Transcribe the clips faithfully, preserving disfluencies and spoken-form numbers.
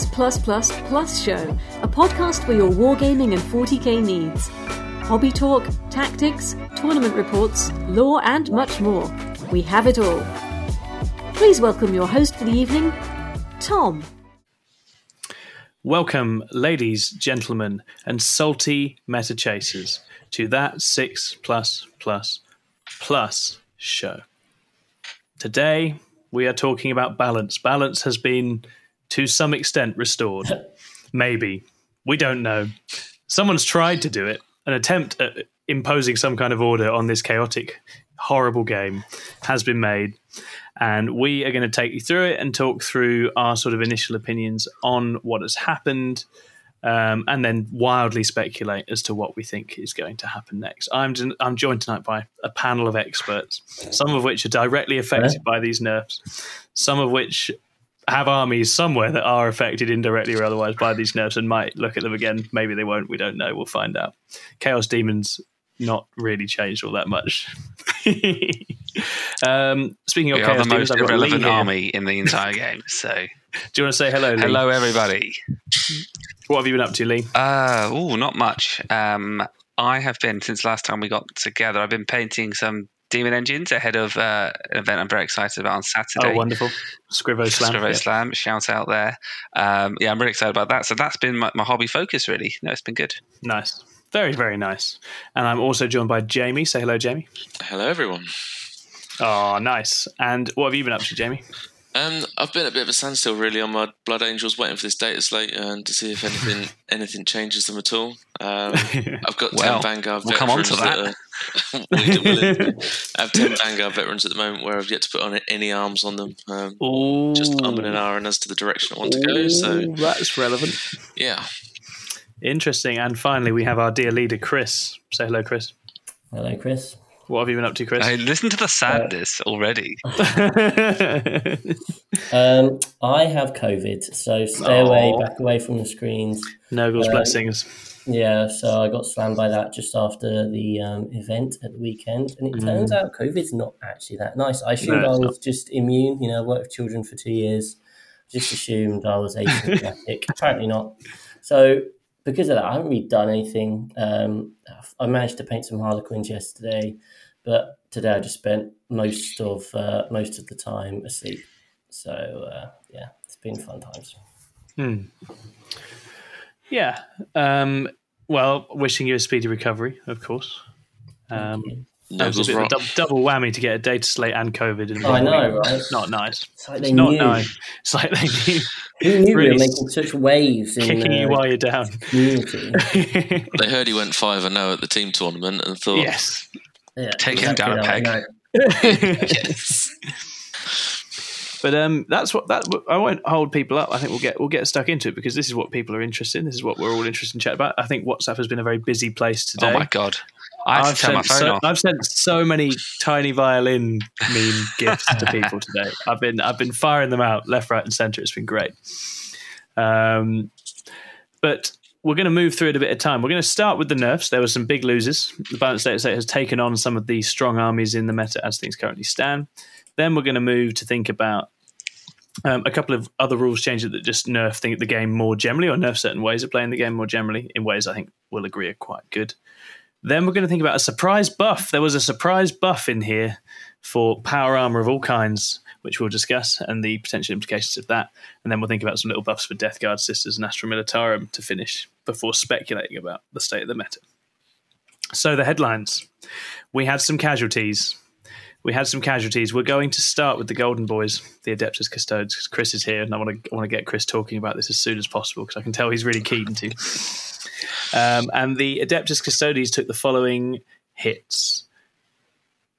That six plus plus plus Show, a podcast for your wargaming and forty K needs. Hobby talk, tactics, tournament reports, lore, and much more. We have it all. Please welcome your host for the evening, Tom. Welcome, ladies, gentlemen, and salty meta chasers to That six plus plus plus Show. Today, we are talking about balance. Balance has been, to some extent, restored. Maybe. We don't know. Someone's tried to do it, an attempt at imposing some kind of order on this chaotic, horrible game has been made, and we are going to take you through it and talk through our sort of initial opinions on what has happened, um, and then wildly speculate as to what we think is going to happen next. I'm I'm joined tonight by a panel of experts, some of which are directly affected by these nerfs, some of which have armies somewhere that are affected indirectly or otherwise by these nerfs and might look at them again. Maybe they won't. We don't know. We'll find out. Chaos Demons not really changed all that much. um, speaking of we Chaos are the Demons, most I've irrelevant army in the entire game. So, do you want to say hello, Lee? Hello, everybody. What have you been up to, Lee? Uh, oh, not much. Um, I have been, since last time we got together, I've been painting some Demon Engines ahead of uh, an event I'm very excited about on Saturday. Oh, wonderful. Scrivo Slam. Scrivo yeah. Slam, shout out there. Um, yeah, I'm really excited about that. So that's been my, my hobby focus, really. No, it's been good. Nice. Very, very nice. And I'm also joined by Jamie. Say hello, Jamie. Hello, everyone. Oh, nice. And what have you been up to, Jamie? Um, I've been a bit of a standstill, really, on my Blood Angels, waiting for this data slate and to see if anything anything changes them at all. Um, I've got well, ten Vanguard we'll veterans. Come on to that. that are, I have ten Vanguard veterans at the moment where I've yet to put on any arms on them. Um, Ooh. Just umming and ahhing as to the direction I want Ooh, to go. So that's relevant. Yeah. Interesting. And finally, we have our dear leader, Chris. Say hello, Chris. Hello, Chris. What have you been up to, Chris? I listen to the sadness uh, already. um, I have COVID, so stay Aww. away, back away from the screens. Noble's um, blessings. Yeah, so I got slammed by that just after the um, event at the weekend, and it mm. turns out COVID's not actually that nice. I assumed no, I was not. just immune. You know, I worked with children for two years. Just assumed I was asymptomatic. Apparently not. So because of that, I haven't really done anything. Um, I managed to paint some Harlequins yesterday, but today I just spent most of uh, most of the time asleep. So uh, yeah, it's been fun times. Hmm. Yeah. Um, well, wishing you a speedy recovery, of course. Um, that was a bit of a du- double whammy to get a data slate and COVID. In oh, I know, right? It's not nice. It's like they it's not knew. Nice. It's like they knew. Who knew really we were making such waves? In kicking the, you while you're down. They heard he went five and oh at the team tournament and thought, yes, yeah, take him down a peg. Yes. But um, that's what that I won't hold people up. I think we'll get we'll get stuck into it because this is what people are interested in. This is what we're all interested in chat about. I think WhatsApp has been a very busy place today. Oh my god! I have I've to turn my phone so, off. I've sent so many tiny violin meme gifts to people today. I've been I've been firing them out left, right, and centre. It's been great. Um, but we're going to move through it a bit of time. We're going to start with the nerfs. There were some big losers. The balance dataslate has taken on some of the strong armies in the meta as things currently stand. Then we're going to move to think about um, a couple of other rules changes that just nerf think the game more generally or nerf certain ways of playing the game more generally in ways I think we'll agree are quite good. Then we're going to think about a surprise buff. There was a surprise buff in here for power armor of all kinds, which we'll discuss, and the potential implications of that. And then we'll think about some little buffs for Death Guard, Sisters, and Astra Militarum to finish before speculating about the state of the meta. So the headlines. We had some casualties. We had some casualties. We're going to start with the Golden Boys, the Adeptus Custodes, because Chris is here, and I want to I want to get Chris talking about this as soon as possible because I can tell he's really keen to. Um, and the Adeptus Custodes took the following hits.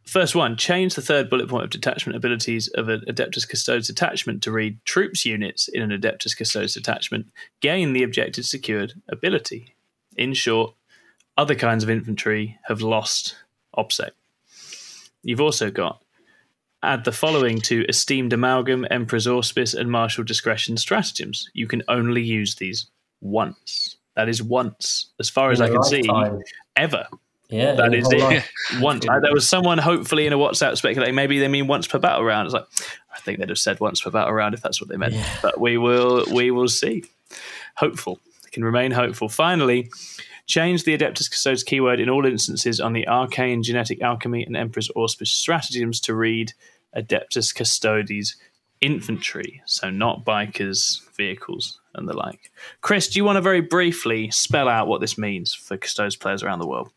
First one, change the third bullet point of detachment abilities of an Adeptus Custodes detachment to read troops units in an Adeptus Custodes detachment. Gain the objective secured ability. In short, other kinds of infantry have lost Obsec. You've also got, add the following to Esteemed Amalgam, Emperor's Auspice, and Martial Discretion stratagems. You can only use these once. That is once, as far as I can see, ever. Yeah, that is it. Once. Like, there was someone hopefully in a WhatsApp speculating, maybe they mean once per battle round. It's like, I think they'd have said once for battle round if that's what they meant. Yeah. But we will we will see. Hopeful. They can remain hopeful. Finally, change the Adeptus Custodes keyword in all instances on the Arcane Genetic Alchemy and Emperor's Auspice stratagems to read Adeptus Custodes Infantry, so not bikers, vehicles, and the like. Chris, do you want to very briefly spell out what this means for Custodes players around the world?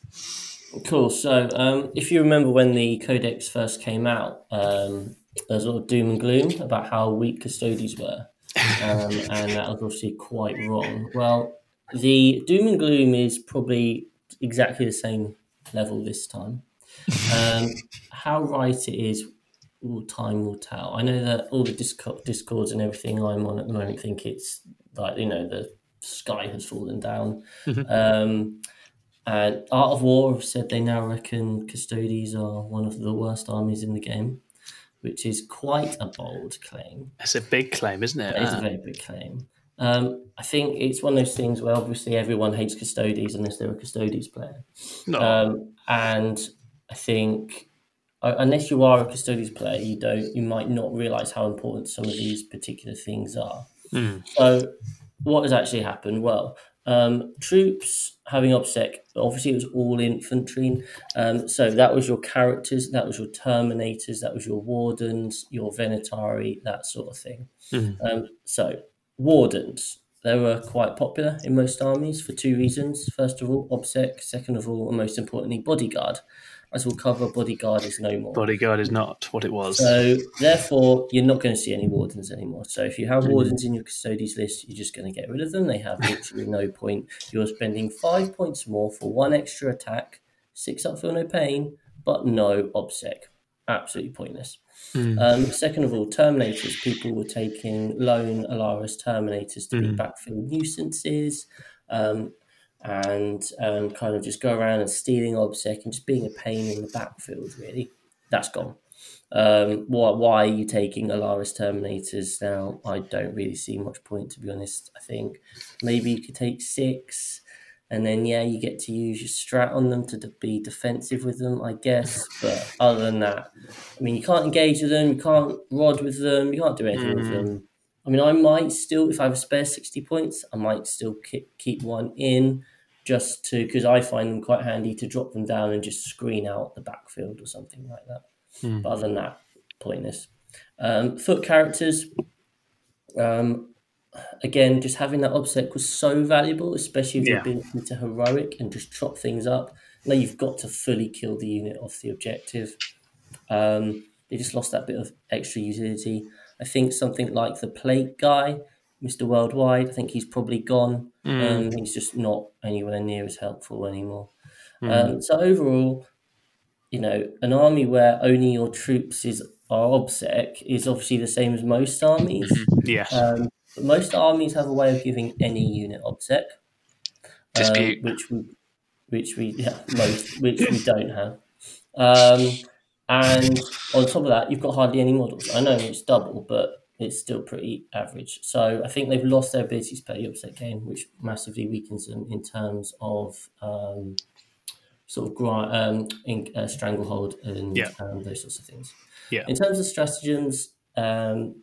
Cool. So um, if you remember when the Codex first came out, um, there was a lot of doom and gloom about how weak Custodes were, um, and that was obviously quite wrong. Well, the doom and gloom is probably exactly the same level this time. Um, how right it is, all time will tell. I know that all the Discord, discords and everything I'm on at the moment think it's like, you know, the sky has fallen down. Mm-hmm. Um, and Art of War have said they now reckon Custodes are one of the worst armies in the game, which is quite a bold claim. That's a big claim, isn't it? It is a very big claim. Um, I think it's one of those things where obviously everyone hates Custodes unless they're a Custodes player. No. Um, and I think... unless you are a Custodes player, you don't. You might not realise how important some of these particular things are. Mm. So what has actually happened? Well, um, troops having Obsec, obviously it was all infantry. Um, so that was your characters, that was your Terminators, that was your Wardens, your Venatari, that sort of thing. Mm. Um, so Wardens, they were quite popular in most armies for two reasons. First of all, Obsec. Second of all, and most importantly, Bodyguard. As we'll cover, Bodyguard is no more. Bodyguard is not what it was. So, therefore, you're not going to see any Wardens anymore. So, if you have Wardens in your Custodes list, you're just going to get rid of them. They have literally no point. You're spending five points more for one extra attack, six up, feel no pain, but no Obsec. Absolutely pointless. Mm. Um, second of all, Terminators. People were taking lone Alaris Terminators to mm. be backfield nuisances. Um... and um, kind of just go around and stealing Obsec and just being a pain in the backfield, really. That's gone. Um, why, why are you taking Alaris Terminators now? I don't really see much point, to be honest, I think. Maybe you could take six, and then, yeah, you get to use your strat on them to de- be defensive with them, I guess. But other than that, I mean, you can't engage with them, you can't rod with them, you can't do anything mm. with them. I mean, I might still, if I have a spare sixty points, I might still keep, keep one in, just to, because I find them quite handy to drop them down and just screen out the backfield or something like that. Mm. But other than that, pointless. Um, foot characters, um, again, just having that Obsec was so valuable, especially if yeah. you've been into heroic and just chop things up. Now you've got to fully kill the unit off the objective. Um, they just lost that bit of extra utility. I think something like the plate guy, Mister Worldwide, I think he's probably gone. Mm. Um, he's just not anywhere near as helpful anymore. Mm. Um, so overall, you know, an army where only your troops is are Obsec is obviously the same as most armies. Yes. Um, but most armies have a way of giving any unit Obsec, um, which we, which we, yeah, most, which we don't have. Um, And on top of that, you've got hardly any models. I know it's double, but it's still pretty average. So I think they've lost their ability to play the Obsec game, which massively weakens them in terms of um, sort of grind, um, in, uh, stranglehold and yeah. um, those sorts of things. Yeah. In terms of stratagems, um,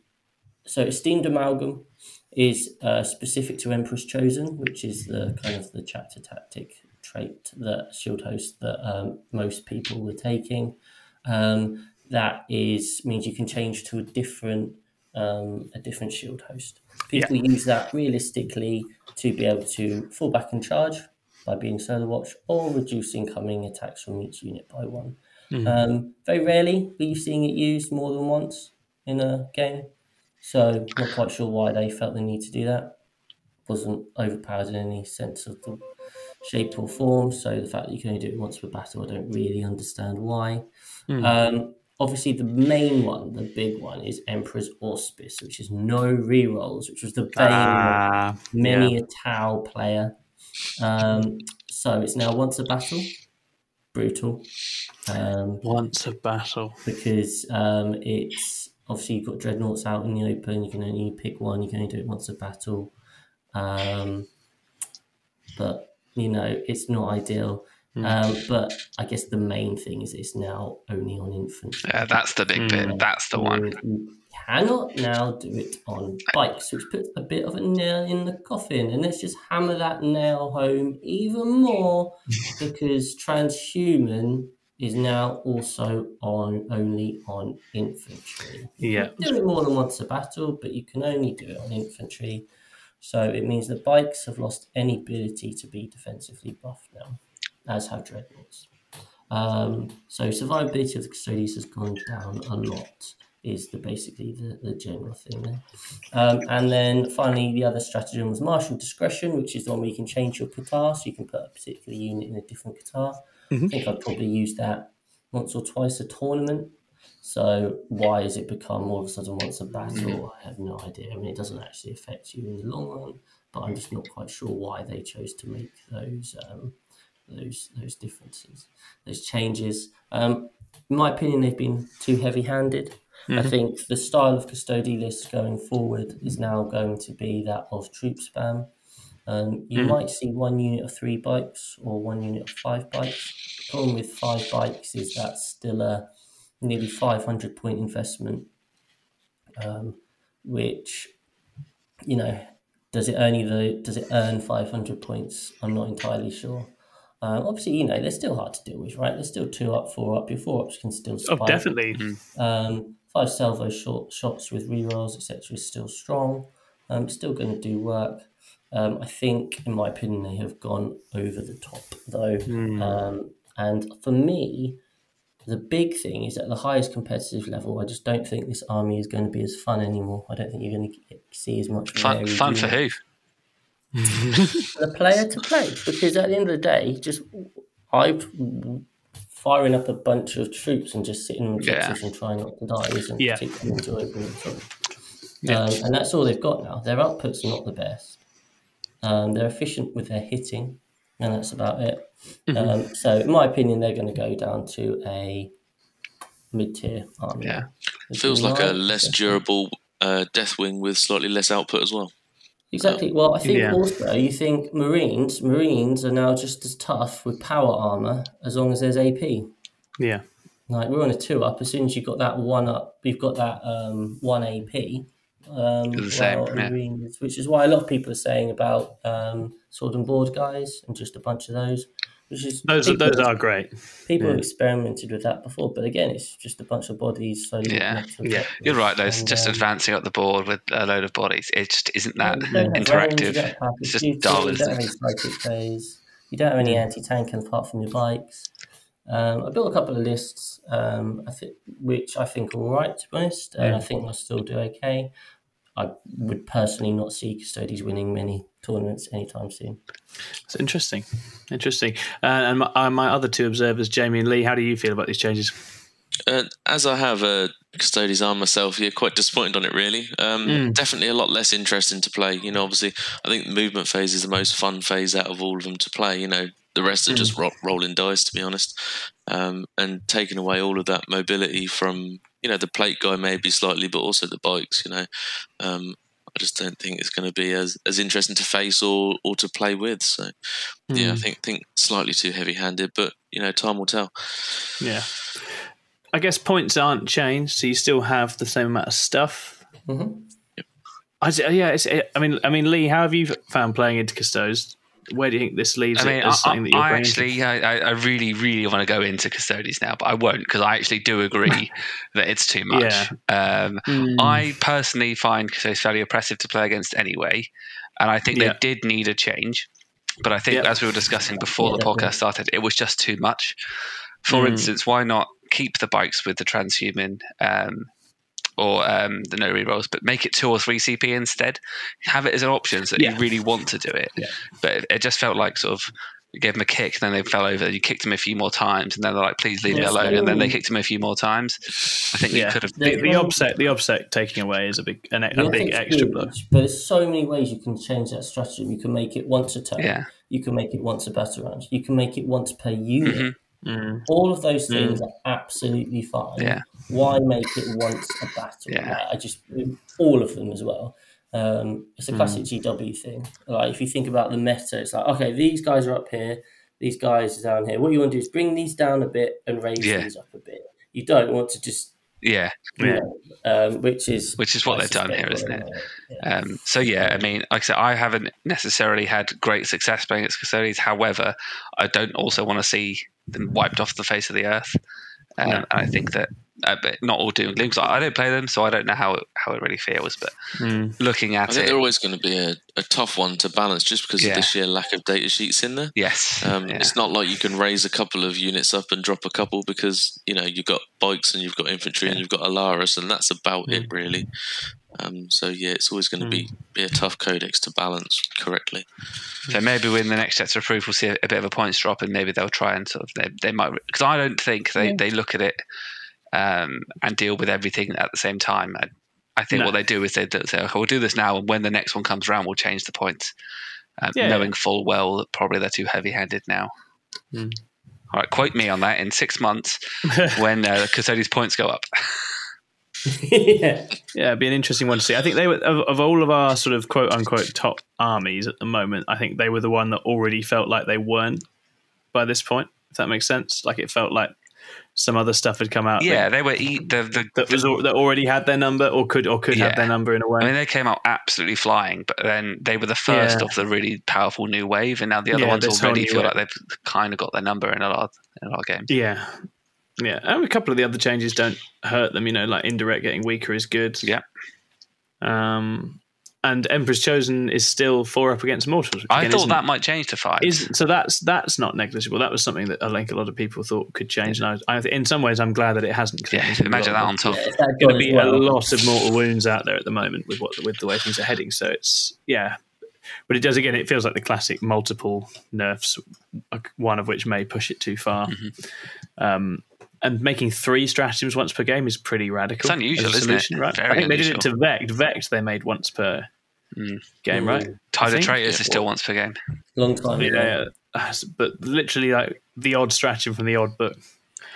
so Esteemed Amalgam is uh, specific to Emperor's Chosen, which is the kind of the chapter tactic trait that Shield Host that um, most people were taking. Um, that is means you can change to a different um, a different shield host. People yeah. use that realistically to be able to fall back and charge by being solar watch or reduce incoming attacks from each unit by one. Mm-hmm. Um, very rarely are you seeing it used more than once in a game, so not quite sure why they felt the need to do that. It wasn't overpowered in any sense of the shape or form, so the fact that you can only do it once per battle, I don't really understand why. Mm. Um, obviously, the main one, the big one, is Emperor's Auspice, which is no rerolls, which was the bane uh, of many yeah. a Tau player. Um, so it's now once a battle. Brutal. Um, once a battle. Because um, it's obviously you've got dreadnoughts out in the open, you can only pick one, you can only do it once a battle. Um, but, you know, it's not ideal. Um, but I guess the main thing is it's now only on infantry. Yeah, that's the big bit. Um, that's the one. You cannot now do it on bikes, which puts a bit of a nail in the coffin. And let's just hammer that nail home even more, because Transhuman is now also on only on infantry. Yeah, you do it more than once a battle, but you can only do it on infantry. So it means the bikes have lost any ability to be defensively buffed now, as have dreadnoughts. Um, so survivability of the Custodes has gone down a lot, is the basically the, the general thing there. Um, and then finally, the other stratagem was Martial Discretion, which is the one where you can change your Qatar, so you can put a particular unit in a different Qatar. Mm-hmm. I think I've probably used that once or twice a tournament. So why has it become all of a sudden once a battle? I have no idea. I mean, it doesn't actually affect you in the long run, but I'm just not quite sure why they chose to make those um, those those differences, those changes. Um, in my opinion, they've been too heavy-handed. Mm-hmm. I think the style of Custode list going forward is now going to be that of troop spam. Um, you mm-hmm. might see one unit of three bikes or one unit of five bikes. The problem with five bikes is that's still a nearly five hundred point investment, um, which, you know, does it earn either, does it earn five hundred points? I'm not entirely sure. Um, obviously, you know, they're still hard to deal with, right? They're still two up, four up. Your four ups can still spike. Oh, definitely. Um, five salvo short shots with rerolls, et cetera, is still strong. Um, it's still going to do work. Um, I think, in my opinion, they have gone over the top, though. Mm. Um, and for me, the big thing is at the highest competitive level, I just don't think this army is going to be as fun anymore. I don't think you're going to see as much fun. Fun for who? The player to play, because at the end of the day, just I'm firing up a bunch of troops and just sitting in objectives yeah. and trying not to die isn't yeah. particularly enjoyable at all. Yeah. Um, and that's all they've got now. Their output's not the best. Um, they're efficient with their hitting, and that's about it. Mm-hmm. Um, so, in my opinion, they're going to go down to a mid-tier army. Yeah, feels like a less durable uh, Deathwing with slightly less output as well. Exactly. Well, I think yeah. also you think Marines. Marines are now just as tough with power armor as long as there's A P. Yeah. Like we're on a two up. As soon as you've got that one up, we've got that um, one A P. Um, well, Marines, which is why a lot of people are saying about um, sword and board guys and just a bunch of those. Which is those people, those are great. People yeah. have experimented with that before, but again, it's just a bunch of bodies. So yeah, yeah. you're right. Those and, just um, advancing up the board with a load of bodies. It just isn't that interactive. Range, it's just you dull. You don't have psychic phase. You don't have any anti-tank apart from your bikes. Um, I built a couple of lists, um, I think, which I think are all right, to be honest, and yeah. I think I'll still do okay. I would personally not see Custodes winning many tournaments anytime soon. That's interesting. Interesting. Uh, and my, uh, my other two observers, Jamie and Lee, how do you feel about these changes? Uh, as I have uh, Custodes arm myself, yeah, quite disappointed on it, really. Um, mm. Definitely a lot less interesting to play. You know, obviously, I think the movement phase is the most fun phase out of all of them to play, you know. The rest are just ro- rolling dice, to be honest, um, and taking away all of that mobility from, you know, the plate guy maybe slightly, but also the bikes, you know. Um, I just don't think it's going to be as, as interesting to face or, or to play with. So, mm. yeah, I think think slightly too heavy-handed, but, you know, time will tell. Yeah. I guess points aren't changed, so you still have the same amount of stuff. Mm-hmm. Yep. I, yeah, it's, it, I mean, I mean, Lee, how have you found playing into Custodes? Where do you think this leaves? I mean, it as I, I, that you're I actually, I, I really, really want to go into Custodes now, but I won't because I actually do agree that it's too much. Yeah. Um, mm. I personally find Custodes fairly oppressive to play against anyway, and I think yeah. they did need a change. But I think, yep. as we were discussing before yeah, the podcast started, it was just too much. For mm. instance, why not keep the bikes with the transhuman? Um, or um, the no rerolls, but make it two or three C P instead. Have it as an option so that yeah. you really want to do it. Yeah. But it, it just felt like sort of you gave them a kick, and then they fell over. You kicked them a few more times, and then they're like, please leave yes. me alone. And then they kicked them a few more times. I think yeah. you could have... The, the, obsec, the obsec taking away is a big an, a big extra blow. But there's so many ways you can change that strategy. You can make it once a turn. Yeah. You can make it once a battle round. You can make it once per unit. Mm-hmm. Mm. All of those things mm. are absolutely fine. Yeah. Why make it once a battle? Yeah. Like, I just all of them as well. Um, it's a classic mm. G W thing. Like if you think about the meta, it's like okay, these guys are up here. these guys down here. What you want to do is bring these down a bit and raise yeah. these up a bit. You don't want to just yeah, yeah. Know, um, which is which is what they've done here, isn't it? Yeah. Um, so yeah, I mean, like I said, I haven't necessarily had great success playing at Custodes. However, I don't also want to see them wiped off the face of the earth. Um, yeah. And I think that uh, but not all doom and gloom. I don't play them, so I don't know how it, how it really feels. But mm. looking at I think it, they're always going to be a, a tough one to balance, just because yeah. of the sheer lack of data sheets in there. Yes, um, yeah. It's not like you can raise a couple of units up and drop a couple, because you know you've got bikes and you've got infantry yeah. and you've got Alaris, and that's about mm. it really. Um, so yeah, it's always going to mm. be be a tough codex to balance correctly. So maybe when the next sets are approved, we'll see a, a bit of a points drop, and maybe they'll try and sort of they, they might, because I don't think they, yeah. they look at it um, and deal with everything at the same time. I, I think no. what they do is they say, okay, we'll do this now, and when the next one comes around, we'll change the points, um, yeah, knowing yeah. full well that probably they're too heavy-handed now. Mm. All right, quote me on that in six months when uh, Custodes' points go up. yeah, yeah, it'd be an interesting one to see. I think they were of, of all of our sort of quote unquote top armies at the moment. I think they were the one that already felt like they weren't by this point. If that makes sense, like it felt like some other stuff had come out. Yeah, that, they were e the, the that was that already had their number or could or could yeah. have their number in a way. I mean, they came out absolutely flying, but then they were the first yeah. of the really powerful new wave, and now the other yeah, ones already feel wave. like they've kind of got their number in a lot of, in a lot of games. Yeah. Yeah, and a couple of the other changes don't hurt them. You know, like indirect getting weaker is good. Yeah. Um, and Emperor's Chosen is still four up against mortals. Again, I thought that might change to five. Isn't, so that's that's not negligible. That was something that I think a lot of people thought could change. Yeah. And I, I, in some ways, I'm glad that it hasn't. Yeah, imagine that on top. Yeah, there's going to be well. a lot of mortal wounds out there at the moment with what with the way things are heading. So it's yeah. But it does, again, it feels like the classic multiple nerfs, one of which may push it too far. Mm-hmm. Um, and making three stratagems once per game is pretty radical. It's unusual, isn't solution, it? Right? Very I think unusual. They did it to Vect. Vect they made once per mm. game, mm. right? Tide of Traitors is still once per game. Long time ago. Yeah, but literally like the odd stratagem from the odd book.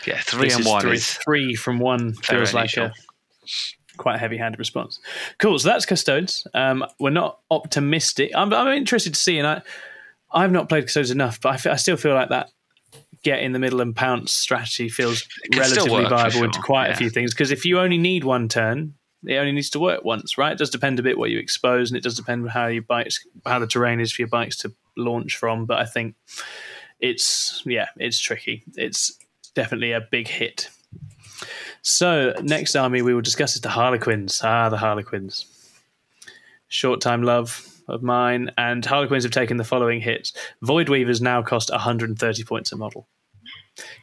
Yeah, three this and one. Three, is three from one feels like a... quite a heavy-handed response. Cool, so that's Custodes. Um, we're not optimistic. I'm, I'm interested to see, and I, I've not played Custodes enough, but I, f I still feel like that get in the middle and pounce strategy feels relatively viable sure. into quite yeah. a few things, because if you only need one turn, it only needs to work once, right? It does depend a bit what you expose, and it does depend on how your bikes, how the terrain is for your bikes to launch from, but I think it's, yeah, it's tricky. It's definitely a big hit. So, next army we will discuss is the Harlequins. Ah, the Harlequins. Short-time love of mine, and Harlequins have taken the following hits. Voidweavers now cost one hundred thirty points a model.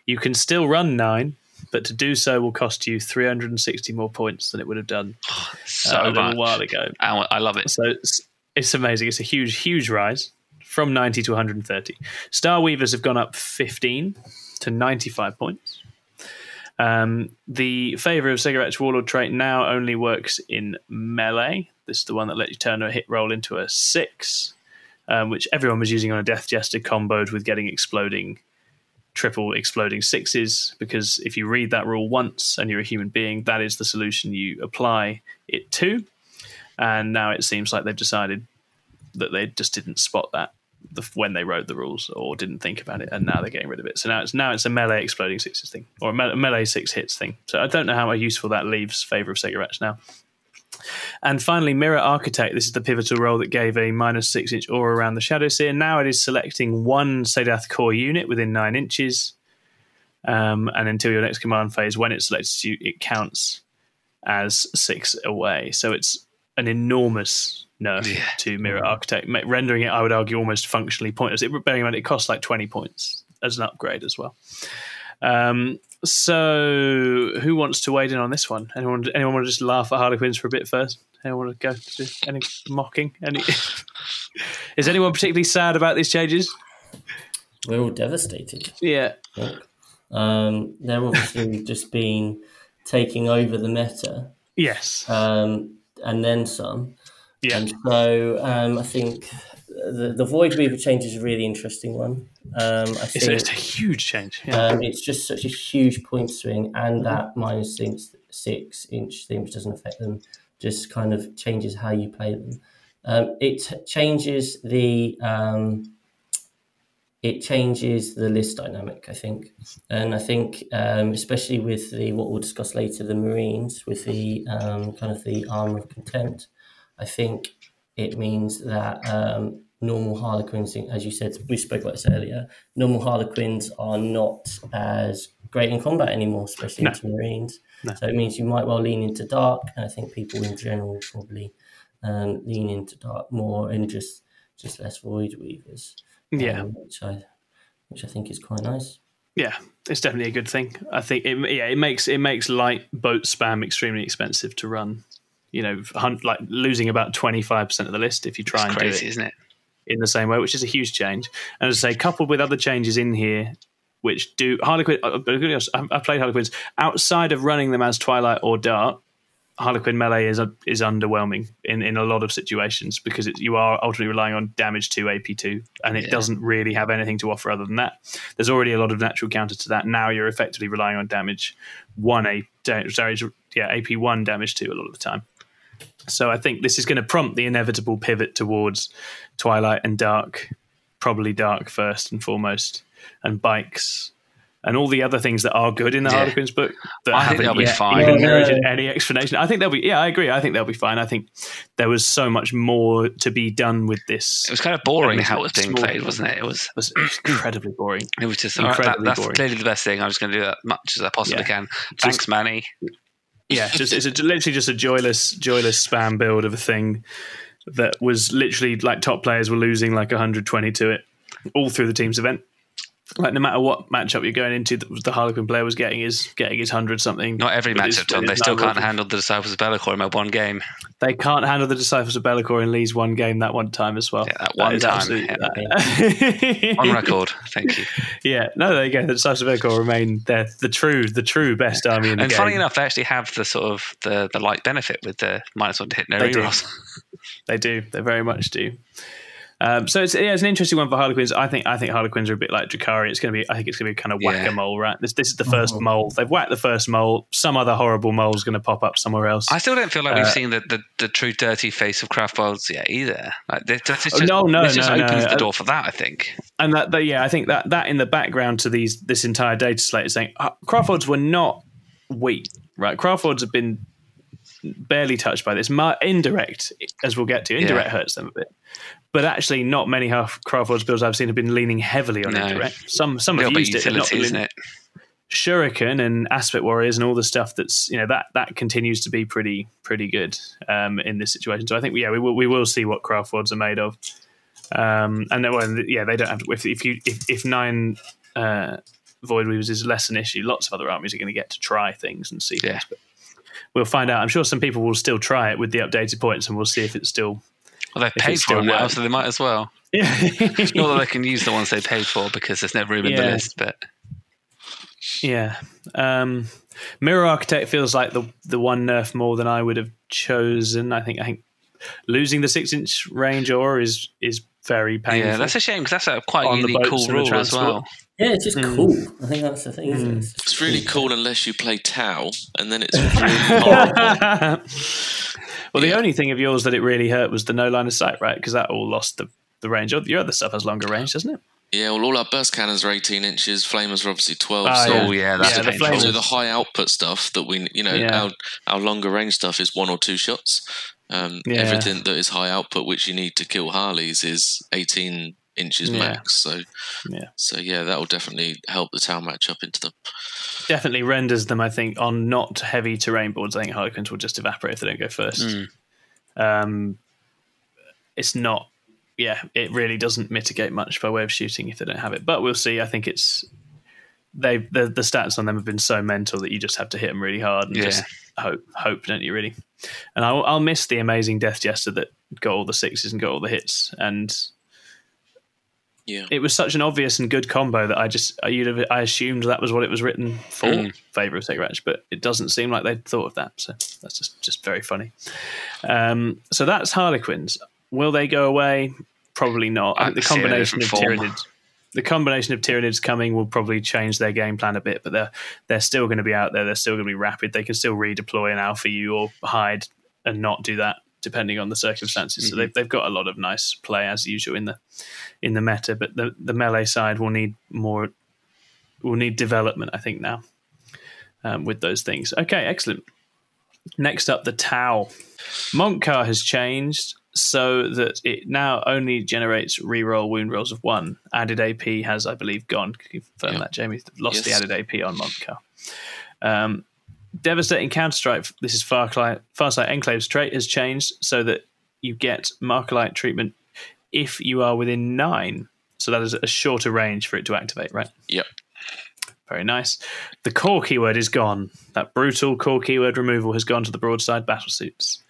You can still run nine, but to do so will cost you three hundred sixty more points than it would have done so uh, a little much. while ago. I love it. So it's, it's amazing. It's a huge, huge rise from ninety to one hundred thirty. Starweavers have gone up fifteen to ninety-five points. Um, the Favour of Cegorach Warlord trait now only works in melee. This is the one that lets you turn a hit roll into a six, um, which everyone was using on a Death Jester comboed with getting exploding, triple exploding sixes, because if you read that rule once and you're a human being, that is the solution you apply it to. And now it seems like they've decided that they just didn't spot that The, when they wrote the rules, or didn't think about it, and now they're getting rid of it. So now it's now it's a melee exploding sixes thing, or a me melee six hits thing. So I don't know how useful that leaves Favour of Cegorach now. And finally, Mirror Architect. This is the pivotal role that gave a minus six inch aura around the Shadowseer. Now it is selecting one Saedath core unit within nine inches, um, and until your next command phase, when it selects you, it counts as six away. So it's an enormous nerf yeah. to Mirror Architect, rendering it, I would argue, almost functionally pointless. It, bearing in mind, it costs like twenty points as an upgrade as well. Um, so, who wants to wade in on this one? Anyone? Anyone want to just laugh at Harlequins for a bit first? Anyone want to go to any mocking? Any? Is anyone particularly sad about these changes? We're all devastated. Yeah, um, they're obviously just been taking over the meta. Yes, um, and then some. Yeah. And so um, I think the, the Voidweaver change is a really interesting one. Um, I think, it's, it's a huge change. Yeah. Um, it's just such a huge point swing, and that minus six, six inch thing, which doesn't affect them, just kind of changes how you play them. Um, it changes the um, it changes the list dynamic, I think. And I think, um, especially with the, what we'll discuss later, the Marines, with the um, kind of the Armor of Contempt, I think it means that um, normal Harlequins, as you said, we spoke about this earlier, normal Harlequins are not as great in combat anymore, especially no. into Marines. No. So it means you might well lean into Dark, and I think people in general probably um, lean into Dark more and just, just less Void Weavers. Yeah, um, which I, which I think is quite nice. Yeah, it's definitely a good thing. I think it, yeah, it makes it makes light boat spam extremely expensive to run. You know, like losing about twenty five percent of the list if you try it's and crazy, do it, isn't it? In the same way, which is a huge change. And as I say, coupled with other changes in here, which do Harlequin. I've played Harlequins outside of running them as Twilight or Dart. Harlequin melee is is underwhelming in, in a lot of situations because it, you are ultimately relying on damage to A P two, and it yeah. doesn't really have anything to offer other than that. There's already a lot of natural counters to that. Now you're effectively relying on damage one a sorry yeah A P one damage two a lot of the time. So I think this is going to prompt the inevitable pivot towards Twilight and Dark, probably Dark first and foremost, and bikes. And all the other things that are good in the yeah. Harlequins book that I haven't yet encouraged any explanation. I think they'll be, yeah, I agree. I think they'll be fine. I think there was so much more to be done with this. It was kind of boring how it was being played, wasn't it? It was, it was incredibly boring. It was just incredibly that, that's boring. Clearly the best thing. I'm just going to do that as much as I possibly yeah. can. Thanks, just, Manny. Yeah, just, it's a, literally just a joyless, joyless spam build of a thing that was literally like top players were losing like one hundred twenty to it all through the team's event. Like no matter what matchup you're going into, the Harlequin player was getting his getting his hundred something. Not every matchup, Tom. They still can't handle the Disciples of Bellicor in my one game. They can't handle the Disciples of Bellicor in Lee's one game that one time as well. Yeah, that one time. Yeah, that. On record, thank you. Yeah, no, there you go. The Disciples of Bellicor remain the the true the true best army in the game. And funny enough, they actually have the sort of the the light benefit with the minus one to hit no rerolls. They do. They very much do. Um, so it's, yeah, it's an interesting one for Harlequins. I think I think Harlequins are a bit like Drakari. It's going to be, I think it's going to be kind of whack a mole, right? This this is the first oh. mole. They've whacked the first mole. Some other horrible mole is going to pop up somewhere else. I still don't feel like uh, we've seen the, the, the true dirty face of Craftworlds yet either. Like this, this just, no, no, this no, just no, opens no. the door for that. I think, and that, that yeah, I think that that in the background to these this entire data slate is saying uh, Craftworlds were not weak, right? Craftworlds have been barely touched by this. Mar- indirect, as we'll get to, indirect yeah. hurts them a bit. But actually, not many Craftworlds builds I've seen have been leaning heavily on no. indirect. Some some have used utility, it, not isn't it? Shuriken and Aspect Warriors and all the stuff that's you know that that continues to be pretty pretty good um, in this situation. So I think yeah, we will we will see what Craftworlds are made of. Um, and then, well, yeah, they don't have to. If, if you if, if nine uh, Void Weavers is less an issue, lots of other armies are going to get to try things and see yeah. things. But we'll find out. I'm sure some people will still try it with the updated points, and we'll see if it's still. Well, they've paid for it now, so they might as well. Yeah. Not that they can use the ones they paid for because there's no room yeah. in the list, but... Yeah. Um, Mirror Architect feels like the the one nerf more than I would have chosen. I think I think losing the six-inch range aura is, is very painful. Yeah, that's a shame because that's a quite On unique, cool rule as well. Yeah, it's just mm. cool. I think that's the thing. Mm. It's, it's really cool unless you play Tau, and then it's really horrible. Well, the yeah. only thing of yours that it really hurt was the no line of sight, right? Because that all lost the, the range. Your other stuff has longer range, doesn't it? Yeah, well, all our burst cannons are eighteen inches. Flamers are obviously twelve. Oh, so yeah, yeah that's yeah, the painful. So the high output stuff that we, you know, yeah. our, our longer range stuff is one or two shots. Um, yeah. Everything that is high output, which you need to kill Harleys, is eighteen inches yeah. max. So yeah. so, yeah, that will definitely help the Tau match up into them. Definitely renders them, I think, on not heavy terrain boards. I think Harlequins will just evaporate if they don't go first. Mm. Um, it's not, yeah, it really doesn't mitigate much by way of shooting if they don't have it. But we'll see. I think it's, they the, the stats on them have been so mental that you just have to hit them really hard and yeah. just hope, hope, don't you, really? And I'll, I'll miss the amazing Death Jester that got all the sixes and got all the hits. And yeah. it was such an obvious and good combo that I just I, you'd have, I assumed that was what it was written for, mm. Favour of Cegorach, but it doesn't seem like they'd thought of that. So that's just, just very funny. Um, so that's Harlequins. Will they go away? Probably not. I think the combination of Tyranids, the combination of Tyranids coming will probably change their game plan a bit, but they're they're still going to be out there. They're still going to be rapid. They can still redeploy an alpha U or hide and not do that. depending on the circumstances. Mm-hmm. So they've, they've got a lot of nice play as usual in the in the meta, but the, the melee side will need more, will need development, I think, now um, with those things. Okay, excellent. Next up, the Tau. Mont'ka has changed so that it now only generates reroll wound rolls of one. Added A P has, I believe, gone. Can you confirm yeah. that, Jamie? Lost yes. the added A P on Mont'ka. Um, Devastating Counter Strike, this is Farsight Enclave's trait, has changed so that you get Markalite treatment if you are within nine. So that is a shorter range for it to activate, right? Yep. Very nice. The core keyword is gone. That brutal core keyword removal has gone to the broadside battlesuits.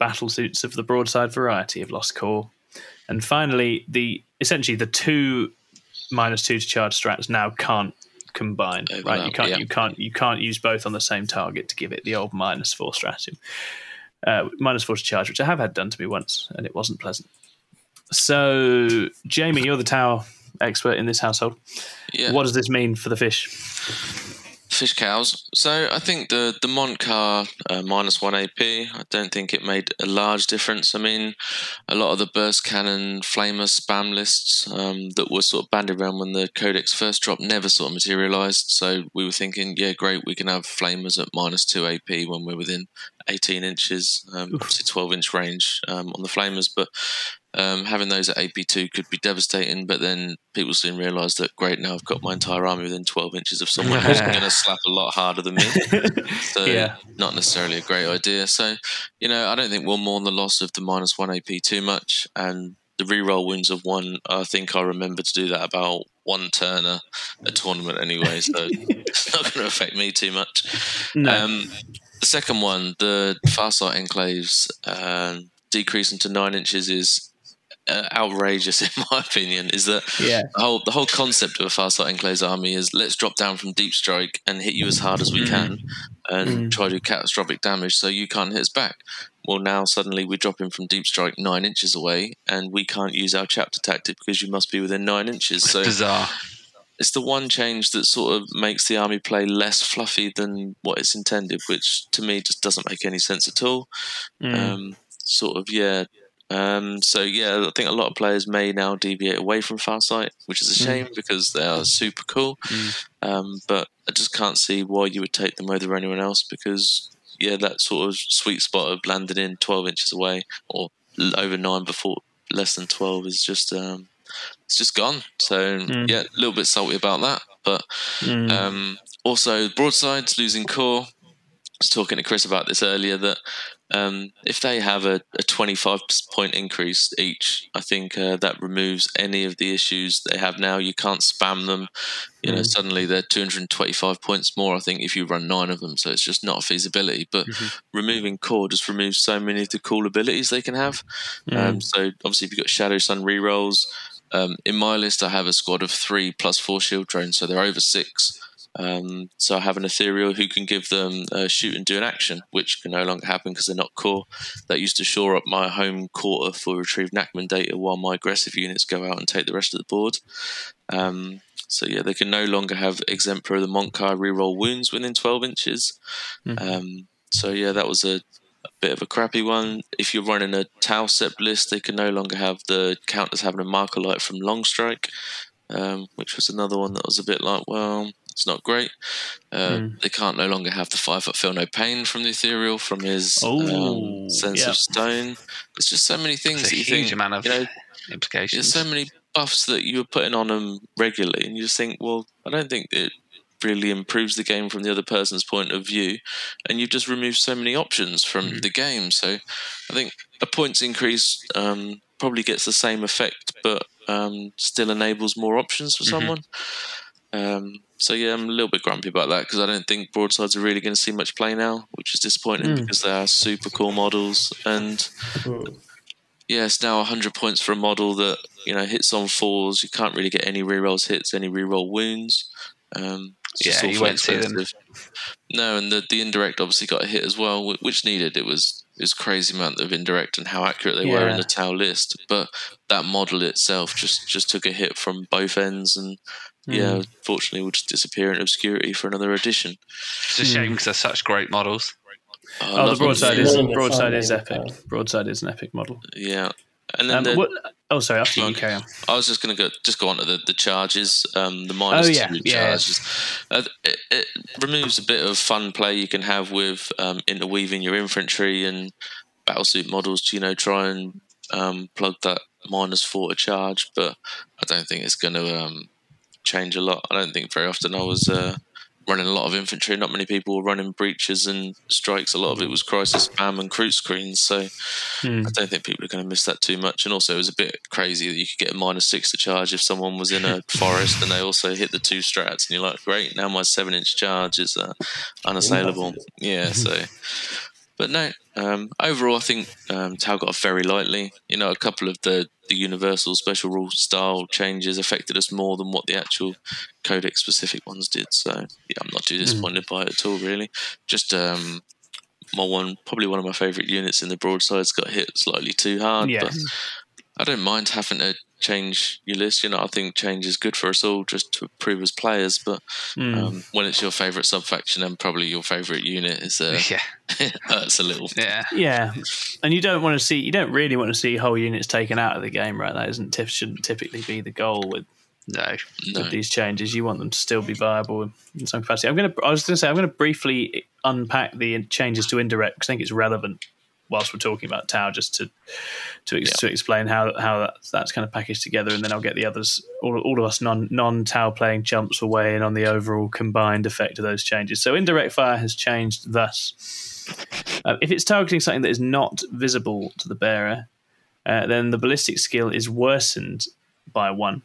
Battlesuits of the broadside variety have lost core. And finally, the essentially the two minus two to charge strats now can't combine, right? You can't, yeah. you can't, you can't use both on the same target to give it the old minus four stratagem, uh, minus four to charge, which I have had done to me once, and it wasn't pleasant. So, Jamie, you're the Tau expert in this household. Yeah. What does this mean for the fish? Fish cows. So, I think the the Mont'ka uh, minus one A P. I don't think it made a large difference. I mean, a lot of the burst cannon, flamer, spam lists um, that were sort of bandied around when the codex first dropped never sort of materialised. So we were thinking, yeah, great, we can have flamers at minus two A P when we're within eighteen inches, um, to twelve inch range um, on the flamers, but. Um, having those at A P two could be devastating, but then people soon realise that, great, now I've got my entire army within twelve inches of someone who's going to slap a lot harder than me. So yeah. not necessarily a great idea. So, you know, I don't think we'll mourn the loss of the minus one A P too much, and the reroll wounds of one, I think I remember to do that about one turn a, a tournament anyway, so it's not going to affect me too much. No. Um, the second one, the Farsight Enclaves, uh, decreasing to nine inches is... Uh, outrageous, in my opinion, is that yeah. the whole the whole concept of a Farsight Enclaves army is let's drop down from deep strike and hit you as hard as we mm. can and mm. try to do catastrophic damage so you can't hit us back. Well, now suddenly we're dropping from deep strike nine inches away and we can't use our chapter tactic because you must be within nine inches. So bizarre. It's the one change that sort of makes the army play less fluffy than what it's intended, which to me just doesn't make any sense at all. Mm. Um, sort of, yeah. Um, so yeah, I think a lot of players may now deviate away from Farsight, which is a shame mm. because they are super cool. Mm. Um, but I just can't see why you would take them over anyone else because yeah, that sort of sweet spot of landing in twelve inches away or over nine before less than twelve is just um, it's just gone. So mm. yeah, a little bit salty about that. But mm. um, also broadsides losing core. I was talking to Chris about this earlier that um, if they have a, a twenty-five point increase each, I think uh, that removes any of the issues they have now. You can't spam them. You know, mm. suddenly they're two hundred twenty-five points more, I think, if you run nine of them. So it's just not a feasibility. But mm-hmm. removing core just removes so many of the cool abilities they can have. Mm. Um, so obviously if you've got Shadow Sun rerolls, um, in my list I have a squad of three plus four shield drones, so they're over six. Um, so I have an ethereal who can give them a shoot and do an action, which can no longer happen because they're not core. That used to shore up my home quarter for retrieved Nachman data while my aggressive units go out and take the rest of the board. Um, so yeah, they can no longer have Exemplar of the Mont'ka reroll wounds within twelve inches. Mm-hmm. Um, so yeah, that was a, a bit of a crappy one. If you're running a Tau Sept list, they can no longer have the counters having a marker light from long strike, um, which was another one that was a bit like, well... It's not great. Uh, mm. They can't no longer have the five-foot feel no pain from the ethereal, from his oh, um, sense yeah. of stone. There's just so many things. It's a that you huge think, amount of you know, implications. There's so many buffs that you were putting on them regularly, and you just think, well, I don't think it really improves the game from the other person's point of view, and you've just removed so many options from mm. the game. So I think a points increase um, probably gets the same effect, but um, still enables more options for mm-hmm. someone. Um, so yeah, I'm a little bit grumpy about that because I don't think broadsides are really going to see much play now, which is disappointing mm. because they are super cool models. And yeah, it's now one hundred points for a model that, you know, hits on fours. You can't really get any rerolls hits, any reroll wounds. Um, yeah, you won't see them. No, and the, the indirect obviously got a hit as well, which needed. It was it was a crazy amount of indirect and how accurate they yeah. were in the Tau list. But that model itself just, just took a hit from both ends and... Yeah, fortunately, will just disappear in obscurity for another edition. It's a shame because they're such great models. Oh, oh the broadside is broadside is epic. Broadside is an epic model. Yeah, and then um, the, what, oh, sorry, after you carry on. I was just going to go just go on to the, the charges. Um, the minus oh, yeah. two yeah, charges. Yeah. Uh, it, it removes a bit of fun play you can have with um, interweaving your infantry and battlesuit models to, you know, try and um, plug that minus four to charge. But I don't think it's going to um, change a lot. I don't think very often I was. Uh, running a lot of infantry, not many people were running breaches and strikes. A lot of it was crisis spam and cruise screens, so hmm. I don't think people are going to miss that too much. And also it was a bit crazy that you could get a minus six to charge if someone was in a forest and they also hit the two strats, and you're like, great, now my seven inch charge is uh, unassailable. Yeah, so... But no, um, overall, I think um, Tau got off very lightly. You know, a couple of the, the universal special rule style changes affected us more than what the actual codex-specific ones did. So, yeah, I'm not too disappointed mm. by it at all, really. Just um, my one, probably one of my favourite units in the broadsides got hit slightly too hard. Yeah. But I don't mind having to change your list. You know, I think change is good for us all, just to improve as players. But mm. um, when it's your favourite sub-faction and probably your favourite unit, is uh, yeah. it hurts a little. Yeah, yeah. And you don't want to see, you don't really want to see whole units taken out of the game, right? That isn't shouldn't typically be the goal with no, no. with these changes. You want them to still be viable in some capacity. I'm going to. I was going to say I'm going to briefly unpack the changes to indirect because I think it's relevant whilst we're talking about Tau, just to to, ex- yeah. to explain how how that, that's kind of packaged together, and then I'll get the others, all all of us non non Tau playing chumps will weigh in on the overall combined effect of those changes. So indirect fire has changed thus: uh, if it's targeting something that is not visible to the bearer, uh, then the ballistic skill is worsened by one,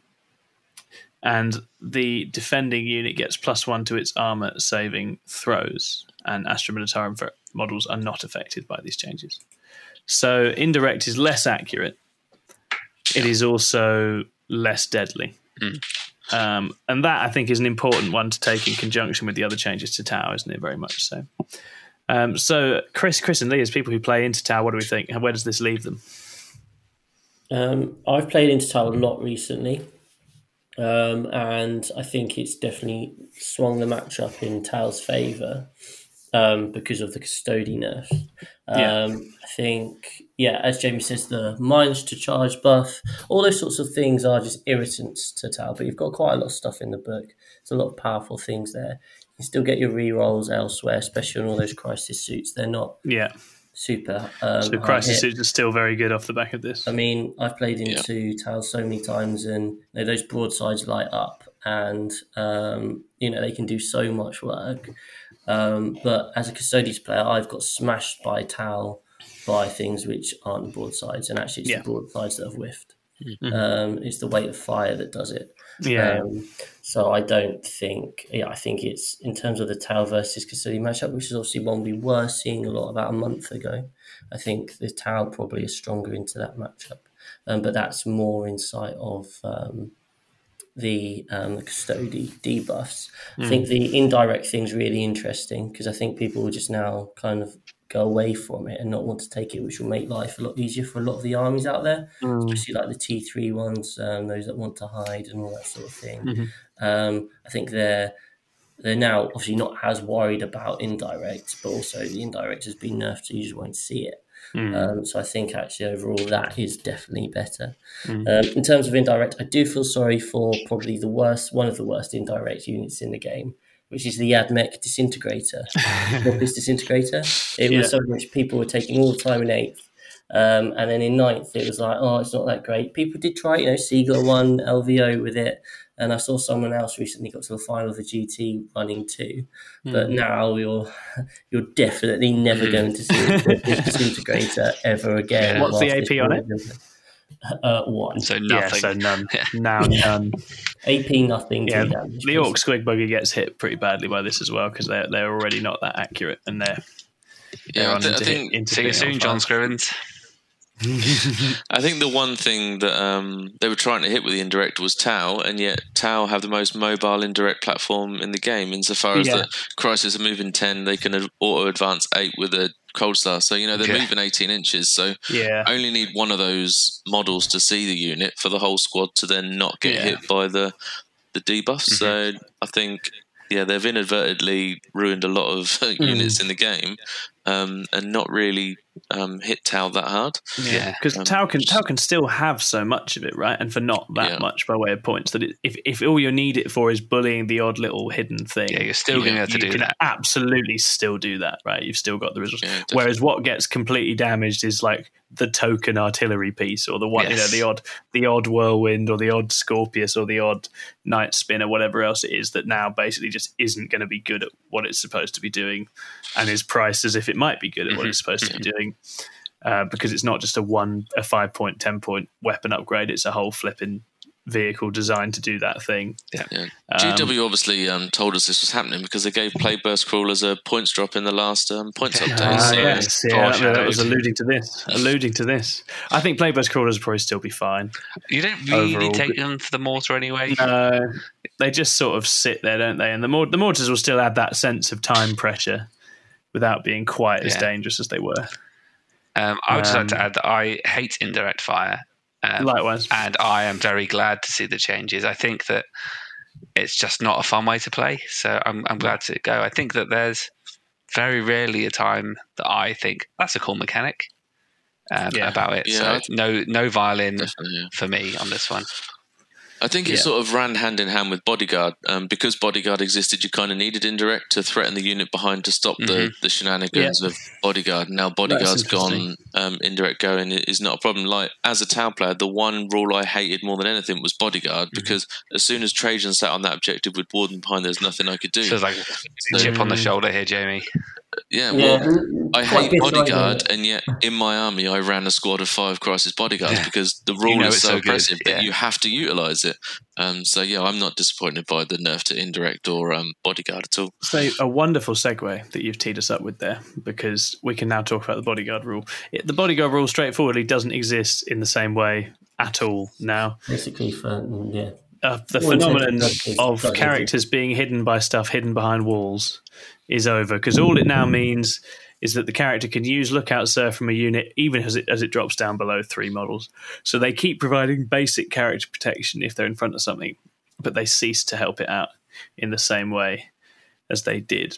and the defending unit gets plus one to its armor saving throws, and Astra Militarum for models are not affected by these changes. So indirect is less accurate. It is also less deadly. Mm. Um, and that, I think, is an important one to take in conjunction with the other changes to Tau, isn't it? Very much so. Um, so Chris, Chris and Lee, as people who play into Tau, what do we think? Where does this leave them? Um, I've played into Tau a lot recently. Um, and I think it's definitely swung the match up in Tau's favour. Um, because of the custodian nerf. Um, yeah. I think, yeah, as Jamie says, the minus to charge buff, all those sorts of things are just irritants to Tau, but you've got quite a lot of stuff in the book. There's a lot of powerful things there. You can still get your rerolls elsewhere, especially on all those crisis suits. They're not yeah. super. Um, so crisis suits are still very good off the back of this. I mean, I've played into yeah. Tau so many times, and you know, those broadsides light up, and um, you know, they can do so much work. Um, but as a Custodes player, I've got smashed by Tau by things which aren't the broadsides, and actually it's yeah. the broadsides that I've whiffed. Mm-hmm. Um, it's the weight of fire that does it. Yeah. Um, so I don't think, yeah, I think it's in terms of the Tau versus Custodian matchup, which is obviously one we were seeing a lot about a month ago. I think the Tau probably is stronger into that matchup, um, but that's more in sight of um, the um, Custodian debuffs. Mm. I think the indirect thing's really interesting because I think people will just now kind of go away from it and not want to take it, which will make life a lot easier for a lot of the armies out there, mm. especially like the T three ones, um, those that want to hide and all that sort of thing. Mm-hmm. Um, I think they're they're now obviously not as worried about indirect, but also the indirect has been nerfed, so you just won't see it. Mm. Um, so I think actually overall that is definitely better. Mm. Um, in terms of indirect, I do feel sorry for probably the worst, one of the worst indirect units in the game, which is the Admech Disintegrator. This Disintegrator, it yeah. was something which people were taking all the time in eighth, um, and then in ninth it was like, oh, it's not that great. People did try, you know, Seagull won L V O with it, and I saw someone else recently got to the final of the G T running two. Mm. But now you're you're definitely never mm. going to see this Disintegrator ever again. Yeah. What's the A P on it? Uh, one. So nothing. Yeah, so none. Now none. A P nothing. Yeah, damage, the Orc Squig Bugger gets hit pretty badly by this as well because they're, they're already not that accurate, and they're, they're yeah, on I, th- into I think, hit, see you soon, John Scrivens. I think the one thing that um, they were trying to hit with the indirect was Tau, and yet Tau have the most mobile indirect platform in the game insofar as yeah. that Crisis are moving ten, they can auto-advance eight with a Cold Star. So, you know, they're yeah. moving eighteen inches, so yeah. only need one of those models to see the unit for the whole squad to then not get yeah. hit by the, the debuff. Mm-hmm. So I think, yeah, they've inadvertently ruined a lot of mm. units in the game um, and not really um, hit Tau that hard. Yeah, because um, Tau can Tau can still have so much of it, right? And for not that yeah. much by way of points, that it, if if all you need it for is bullying the odd little hidden thing, yeah, you're still you, going to have to do that. You can absolutely still do that, right? You've still got the resource. Yeah, whereas what gets completely damaged is like the token artillery piece, or the one, yes. you know, the odd the odd whirlwind, or the odd Scorpius, or the odd night spin, or whatever else it is that now basically just isn't going to be good at what it's supposed to be doing, and is priced as if it might be good at what it's supposed to be doing. Uh, because it's not just a one, a five point, ten point weapon upgrade. It's a whole flipping vehicle designed to do that thing. Yeah. yeah. Um, G W obviously um, told us this was happening because they gave Playburst Crawlers a points drop in the last um, points update. Uh, so yes, yeah, gosh, that, that was alluding to this. Alluding to this. I think Playburst Crawlers will probably still be fine. You don't really overall, take them for the mortar anyway. No, they just sort of sit there, don't they? And the, mor- the mortars will still have that sense of time pressure without being quite yeah. as dangerous as they were. Um, I would just um, like to add that I hate indirect fire. Um, likewise. And I am very glad to see the changes. I think that it's just not a fun way to play, so I'm, I'm glad to go. I think that there's very rarely a time that I think, that's a cool mechanic um, yeah. about it. Yeah. So no no violin yeah. for me on this one. I think it yeah. sort of ran hand in hand with Bodyguard. Um, because Bodyguard existed, you kind of needed indirect to threaten the unit behind to stop mm-hmm. the, the shenanigans yeah. of Bodyguard. Now Bodyguard's gone, um, indirect going is not a problem. Like, as a Tau player, the one rule I hated more than anything was Bodyguard, mm-hmm. because as soon as Trajan sat on that objective with Warden behind, there's nothing I could do. So it's like a chip so, on the shoulder here, Jamie. Yeah, well, yeah. I hate Bodyguard, and yet in my army I ran a squad of five crisis bodyguards yeah. because the rule you know is so, so oppressive yeah. that you have to utilise it. Um, so, yeah, I'm not disappointed by the nerf to indirect or um, Bodyguard at all. So, a wonderful segue that you've teed us up with there, because we can now talk about the Bodyguard rule. It, the Bodyguard rule, straightforwardly, doesn't exist in the same way at all now. Basically, for, yeah. Uh, the well, phenomenon no, it's, it's, of it's, characters it's, being hidden by stuff hidden behind walls is over, because all it now means is that the character can use Lookout Sir from a unit even as it as it drops down below three models. So they keep providing basic character protection if they're in front of something, but they cease to help it out in the same way as they did,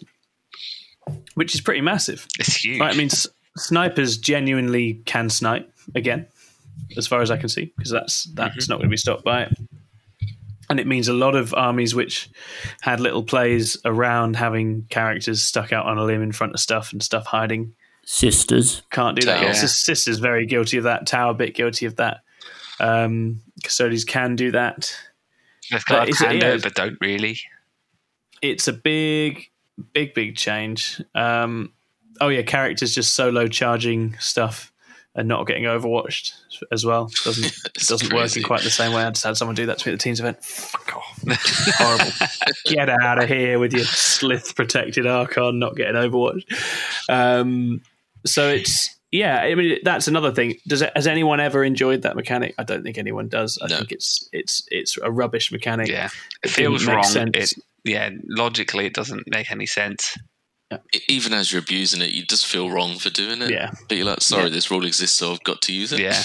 which is pretty massive. It's huge. Right? I mean, s- snipers genuinely can snipe again, as far as I can see, because that's that's mm-hmm. not going to be stopped by it. And it means a lot of armies which had little plays around having characters stuck out on a limb in front of stuff and stuff hiding. Sisters. Can't do that. Yeah. Sisters very guilty of that. Tau a bit guilty of that. Um, Custodes can do that. They've got a hand out, but don't really. It's a big, big, big change. Um, oh, yeah, characters just solo charging stuff and not getting overwatched as well. Doesn't doesn't crazy. work in quite the same way. I just had someone do that to me at the team's event. Fuck off. Horrible. Get out of here with your slith protected Archon not getting overwatched. Um, so it's, yeah, I mean, that's another thing. Does it, has anyone ever enjoyed that mechanic? I don't think anyone does. I no. think it's it's it's a rubbish mechanic. Yeah, It, it feels wrong. It, yeah, logically it doesn't make any sense. Even as you're abusing it, you just feel wrong for doing it. Yeah. But you're like, sorry, yeah. this rule exists, so I've got to use it. Yeah.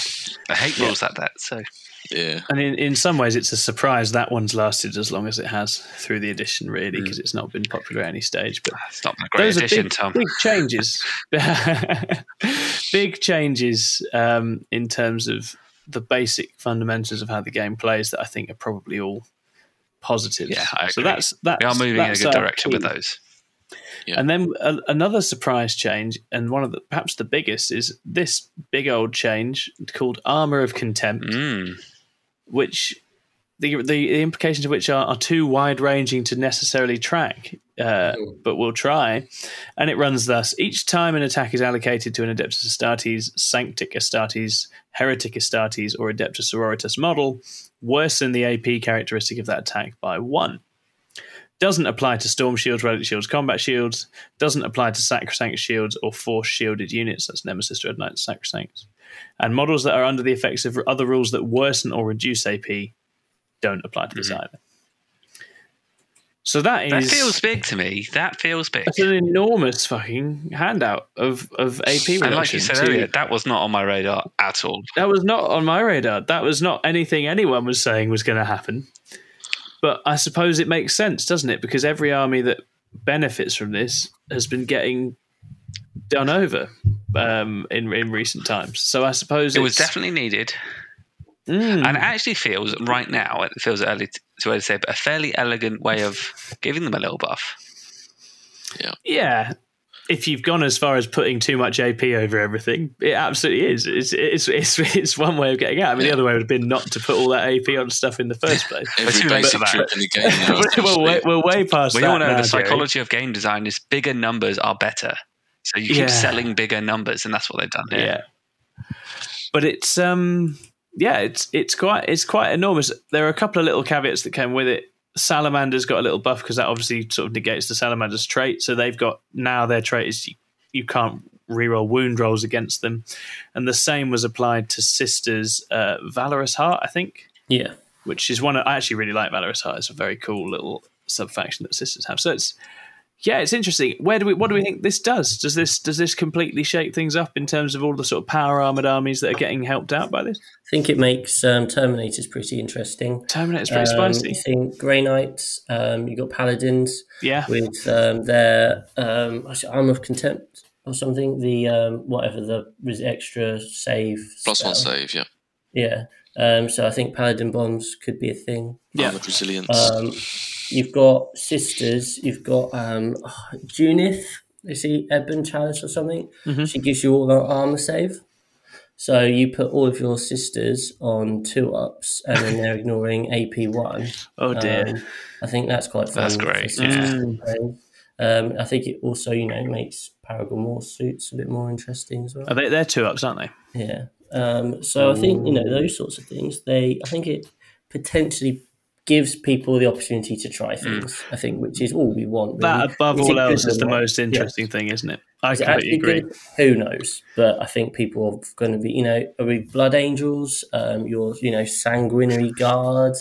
I hate yeah. rules like that. So yeah. And in, in some ways, it's a surprise that one's lasted as long as it has through the edition, really, because mm. it's not been popular at any stage. But it's not been a great edition, big, Tom. Big changes. Big changes um, in terms of the basic fundamentals of how the game plays that I think are probably all positive. Yeah, I agree. So that's, that's, we are moving that's in a good direction key. with those. Yeah. And then a, another surprise change, and one of the, perhaps the biggest, is this big old change called Armor of Contempt, mm. which the, the the implications of which are, are too wide-ranging to necessarily track, uh, mm. but we'll try. And it runs thus. Each time an attack is allocated to an Adeptus Astartes, Sanctic Astartes, Heretic Astartes, or Adeptus Sororitas model, worsen the A P characteristic of that attack by one. Doesn't apply to storm shields, relic shields, combat shields. Doesn't apply to sacrosanct shields or force shielded units. That's Nemesis, Dread Knights, sacrosancts. And models that are under the effects of other rules that worsen or reduce A P don't apply to this mm-hmm. either. So that is... That feels big to me. That feels big. That's an enormous fucking handout of, of A P reduction. And like you said earlier, that was not on my radar at all. That was not on my radar. That was not anything anyone was saying was going to happen. But I suppose it makes sense, doesn't it? Because every army that benefits from this has been getting done over um, in in recent times. So I suppose it was definitely needed. Mm. And it actually feels right now, it feels early to, too early to say, but a fairly elegant way of giving them a little buff. Yeah. Yeah. If you've gone as far as putting too much A P over everything, it absolutely is. It's it's it's, it's one way of getting out. I mean, yeah. the other way would have been not to put all that A P on stuff in the first place. Every basic trick in the game. Now, we're, way, we're way past we that. We all know now, the psychology Jerry. of game design is bigger numbers are better. So you keep yeah. selling bigger numbers, and that's what they've done here. Yeah. But it's um yeah it's it's quite it's quite enormous. There are a couple of little caveats that came with it. Salamander's got a little buff because that obviously sort of negates the Salamander's trait, so they've got now their trait is you, you can't reroll wound rolls against them, and the same was applied to Sisters uh, Valorous Heart, I think, yeah, which is one of, I actually really like Valorous Heart. It's a very cool little sub faction that Sisters have. So it's yeah, it's interesting. Where do we what do we think this does? Does this does this completely shake things up in terms of all the sort of power armored armies that are getting helped out by this? I think it makes um, Terminators pretty interesting. Terminators pretty um, spicy. You think Grey Knights, um, you've got Paladins yeah. with um, their um, Armor of Contempt or something, the um, whatever, the extra save. Plus spell. One save, yeah. Yeah. Um, so I think Paladin Bombs could be a thing. Yeah, the Resilience. Um, you've got Sisters, you've got um, oh, Junith, is he Edmund Chalice or something? Mm-hmm. She gives you all that armor save. So you put all of your sisters on two ups, and then they're ignoring A P one. Oh dear! Um, I think that's quite fun. That's great. Yeah. Um, I think it also, you know, makes Paragon War suits a bit more interesting as well. Are they, they're two ups, aren't they? Yeah. Um, so Ooh. I think you know those sorts of things. They, I think it potentially gives people the opportunity to try things. Mm. I think, which is all we want. Really. That above is all else is the right? most interesting yeah. thing, isn't it? I is completely it agree. Good? Who knows? But I think people are going to be, you know, are we Blood Angels? Um, your, you know, Sanguinary Guard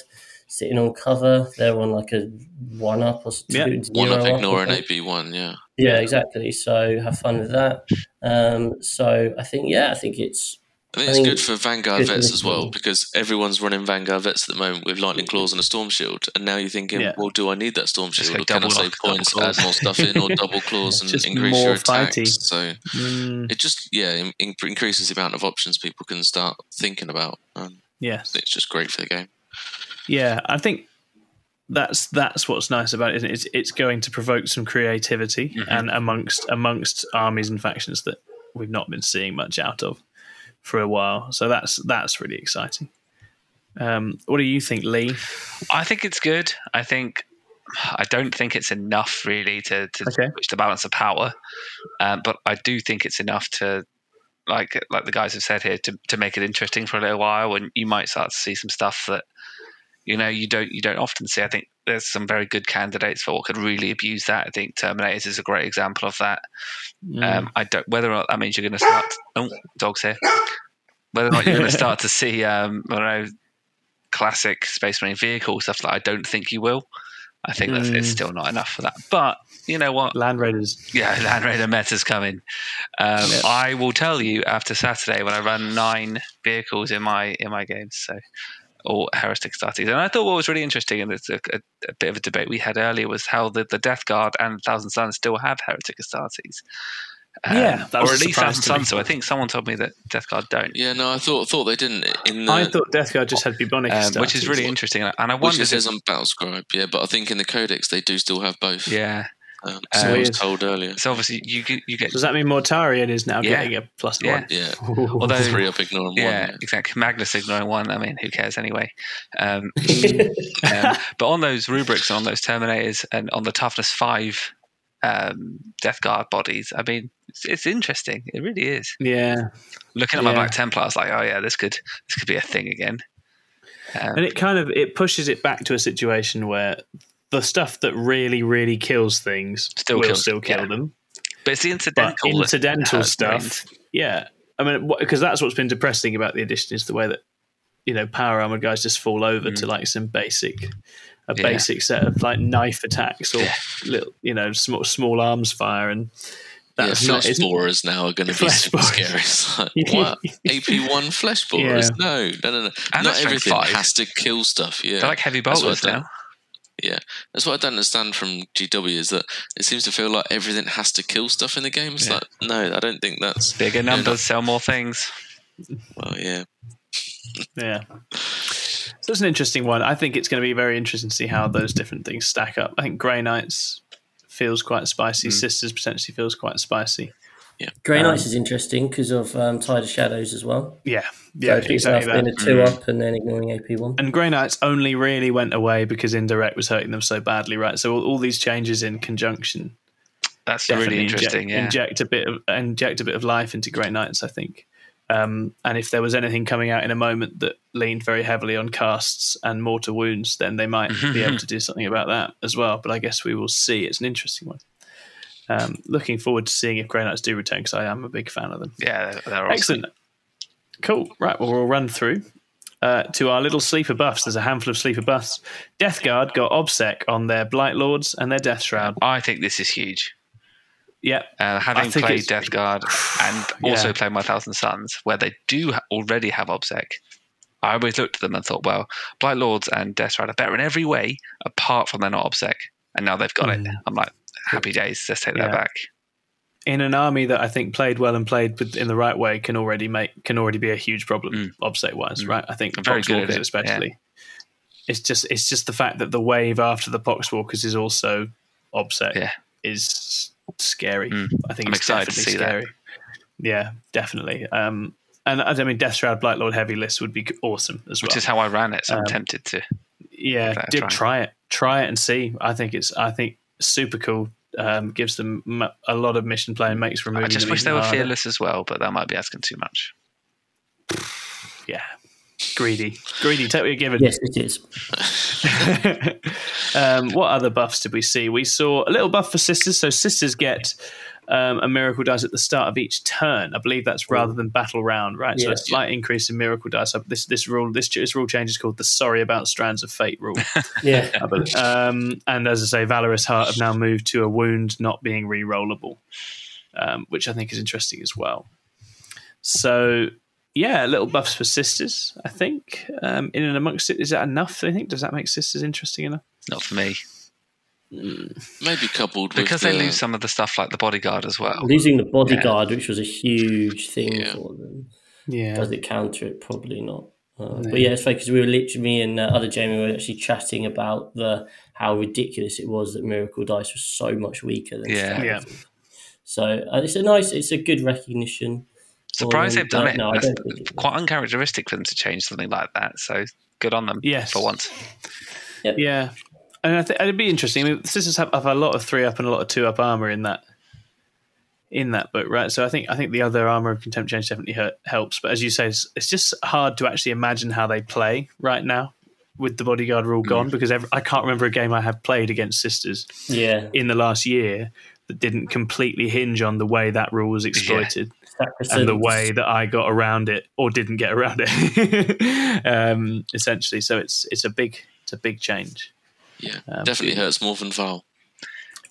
sitting on cover. They're on like a one up or two. Yeah. One up, ignore an A B one. Yeah. Yeah, exactly. So have fun with that. Um, so I think, yeah, I think it's. I think it's I mean, good for Vanguard vets as well, because everyone's running Vanguard vets at the moment with Lightning Claws and a Storm Shield, and now you're thinking, yeah. well, do I need that Storm Shield? Like, or can I save points, add more stuff in, or double claws and increase your attacks? Fighty. So mm. it just, yeah, in, in, increases the amount of options people can start thinking about. Um, yeah. It's just great for the game. Yeah, I think that's that's what's nice about it, isn't it? It's, it's going to provoke some creativity mm-hmm. and amongst amongst armies and factions that we've not been seeing much out of for a while, so that's that's really exciting. Um, what do you think, Lee? I think it's good. I think I don't think it's enough really to to okay. switch the balance of power, um, but I do think it's enough to, like like the guys have said here, to to make it interesting for a little while, and you might start to see some stuff that you know you don't you don't often see. I think there's some very good candidates for what could really abuse that. I think Terminators is a great example of that. Mm. Um, I don't whether or not that means you're going to start. To, oh, dogs here. Whether or not you're going to start to see, um, I don't know, classic Space Marine vehicle stuff like I don't think you will. I think mm. that's, it's still not enough for that. But you know what, Land Raiders. Yeah, Land Raider meta's coming. Um, yep. I will tell you after Saturday when I run nine vehicles in my in my games. So. Or Heretic Starties. And I thought what was really interesting, and it's a, a, a bit of a debate we had earlier, was how the, the Death Guard and Thousand Sons still have Heretic Starties. Um, yeah, that was or at least Thousand Sons. So I think someone told me that Death Guard don't. Yeah, no, I thought thought they didn't. In the, I thought Death Guard just had bubonic, um, which is really interesting. And I wonder, it says on Battlescribe, yeah, but I think in the Codex they do still have both. Yeah. Um, so um, I was told earlier. So obviously you you get. Does that mean Mortarion is now yeah. getting a plus yeah. one? Yeah. Although three up ignoring yeah, one. Yeah, exactly. Magnus ignoring one. I mean, who cares anyway? Um, um, but on those rubrics and on those Terminators and on the toughness five um, Death Guard bodies, I mean, it's, it's interesting. It really is. Yeah. Looking at yeah. my Black Templar, I was like, oh yeah, this could this could be a thing again. Um, and it kind of it pushes it back to a situation where. The stuff that really, really kills things still will kills, still kill yeah. them. But it's the incidental, incidental stuff. Brains. Yeah. I mean, because that's what's been depressing about the edition is the way that, you know, power armor guys just fall over mm. to like some basic, a yeah. basic set of like knife attacks or, yeah. little, you know, small, small arms fire. And that's yeah, not. Flesh borers now are going to be super scary. It's like, what? A P one flesh borers? Yeah. No, no, no, no. And not everything has to kill stuff. Yeah. They're like heavy bolters now. Yeah, that's what I don't understand from G W is that it seems to feel like everything has to kill stuff in the game. It's yeah. like, no, I don't think that's... Bigger numbers, you know, sell more things. Well, yeah. Yeah. So that's an interesting one. I think it's going to be very interesting to see how those different things stack up. I think Grey Knights feels quite spicy. Mm. Sisters potentially feels quite spicy. Yeah. Grey Knights um, is interesting because of um, Tide of Shadows as well. Yeah, yeah, so exactly. Being a two up and then ignoring A P one. And Grey Knights only really went away because Indirect was hurting them so badly, right? So all, all these changes in conjunction. That's really interesting. Inject, yeah. inject a bit of inject a bit of life into Grey Knights, I think. Um, and if there was anything coming out in a moment that leaned very heavily on casts and mortal wounds, then they might be able to do something about that as well. But I guess we will see. It's an interesting one. Um, looking forward to seeing if Grey Knights do return, because I am a big fan of them. Yeah, they're, they're awesome. Excellent. Cool. Right, well, we'll run through uh, to our little sleeper buffs. There's a handful of sleeper buffs. Death Guard got Obsec on their Blight Lords and their Death Shroud. I think this is huge. Yeah. Uh, having played Death Guard and also yeah. played my Thousand Sons, where they do ha- already have Obsec, I always looked at them and thought, well, Blight Lords and Death Shroud are better in every way, apart from they're not Obsec. And now they've got mm. it. I'm like, happy days, let's take yeah. that back. In an army that I think played well and played in the right way can already make can already be a huge problem, mm. obsec wise, mm. right? I think Poxwalkers it. especially. Yeah. It's just it's just the fact that the wave after the Poxwalkers is also obsec yeah. is scary. Mm. I think I'm it's excited definitely to see scary. That. Yeah, definitely. Um, and I mean Death Shroud Blightlord heavy list would be awesome as well. Which is how I ran it, so um, I'm tempted to Yeah, did try. try it. Try it and see. I think it's I think super cool. Um, gives them a lot of mission play and makes removing. I just wish they were harder. fearless as well, but that might be asking too much. Yeah, greedy, greedy. Take what you're given. Yes, it is. um, what other buffs did we see? We saw a little buff for Sisters. So Sisters get um, a miracle dice at the start of each turn. I believe that's rather than battle round, right? Yeah, so a slight yeah. increase in miracle dice. This this rule this, this rule change is called the Sorry About Strands of Fate rule. yeah. Um, and as I say, Valorous Heart have now moved to a wound not being re-rollable, um, which I think is interesting as well. So yeah, little buffs for Sisters. I think um, in and amongst it, is that enough? I think does that make Sisters interesting enough? Not for me. Maybe coupled with because they the, lose some of the stuff like the Bodyguard as well. Losing the Bodyguard, yeah. which was a huge thing yeah. for them. Yeah, does it counter it? Probably not. Uh, yeah. But yeah, it's funny because we were literally me and uh, other Jamie were actually chatting about the how ridiculous it was that Miracle Dice was so much weaker than yeah. yeah. So uh, it's a nice, it's a good recognition. Surprised they've done it. No, That's quite uncharacteristic for them to change something like that. So good on them. Yes. For once. Yep. Yeah. And I think it'd be interesting. I mean, Sisters have, have a lot of three up and a lot of two up armor in that in that book, right? So I think I think the other Armor of Contempt change definitely hurt, helps. But as you say, it's, it's just hard to actually imagine how they play right now with the Bodyguard rule gone mm-hmm. because every, I can't remember a game I have played against Sisters yeah. in the last year that didn't completely hinge on the way that rule was exploited yeah. and the way that I got around it or didn't get around it, um, essentially. So it's it's a big it's a big change. Yeah, um, definitely hurts more than Val.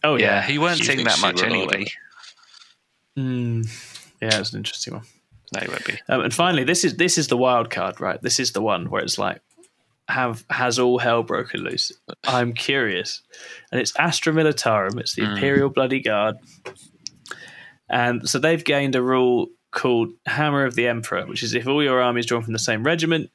Oh, yeah. yeah he weren't seeing that much anyway. Mm, yeah, it's an interesting one. No, he won't be. Um, and finally, this is this is the wild card, right? This is the one where it's like, have has all hell broken loose? I'm curious. And it's Astra Militarum. It's the mm. Imperial Bloody Guard. And so they've gained a rule called Hammer of the Emperor, which is if all your army is drawn from the same regiment,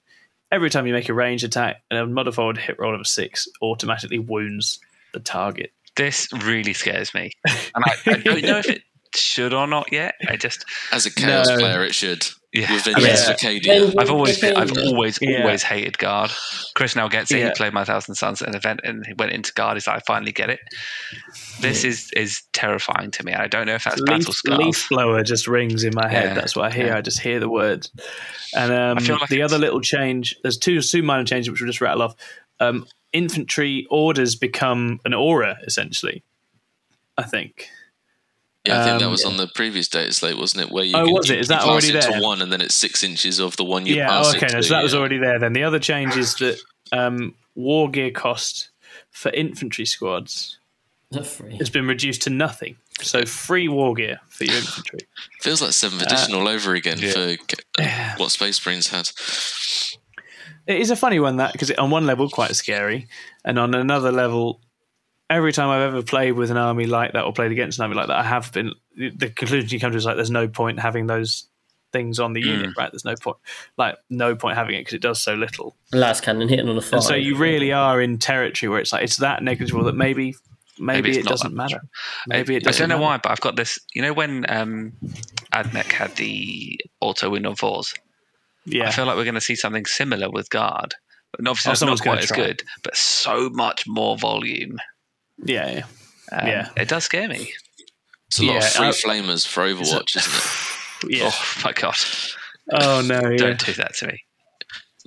every time you make a ranged attack and a modified hit roll of a six automatically wounds the target. This really scares me. And I, I don't know if it should or not yet. I just as a Chaos no. player, it should. Yeah, I mean, yeah. I've always, been, I've always, yeah. always hated Guard. Chris now gets it. Yeah. He played my Thousand Sons at an event and he went into Guard. He's like, I finally get it. This yeah. is is terrifying to me. I don't know if that's leaf, Battle Scarf. Leaf blower just rings in my head. Yeah. That's what I hear. Yeah. I just hear the words. And um, I feel like the other little change. There's two two minor changes which we'll just rattle off. Um, infantry orders become an aura essentially. I think. Yeah, I think um, that was yeah. on the previous data slate, wasn't it? Where you oh, can, was it? Is that already there? To one, and then it's six inches of the one you yeah, pass oh, okay, it to. No, so that yeah. was already there. Then the other change is that um, war gear cost for infantry squads free. has been reduced to nothing. So free war gear for your infantry. Feels like seventh edition uh, all over again yeah. for uh, what Space Marines had. It is a funny one, that, because on one level quite scary, and on another level, every time I've ever played with an army like that or played against an army like that, I have been, the conclusion you come to is like, there's no point having those things on the unit, right? There's no point, like no point having it because it does so little. Last cannon hitting on a five. And so you really are in territory where it's like it's that negligible that maybe maybe, maybe it doesn't matter. Maybe it doesn't. I don't know matter. why, but I've got this. You know when um, Admech had the auto win on fours. Yeah, I feel like we're going to see something similar with Guard, and obviously it's oh, not quite as good, but so much more volume. Yeah, yeah, um, yeah. It does scare me. It's a lot yeah, of free I, flamers for Overwatch, is isn't it? Yeah. Oh my god! Oh no! Yeah. Don't do that to me.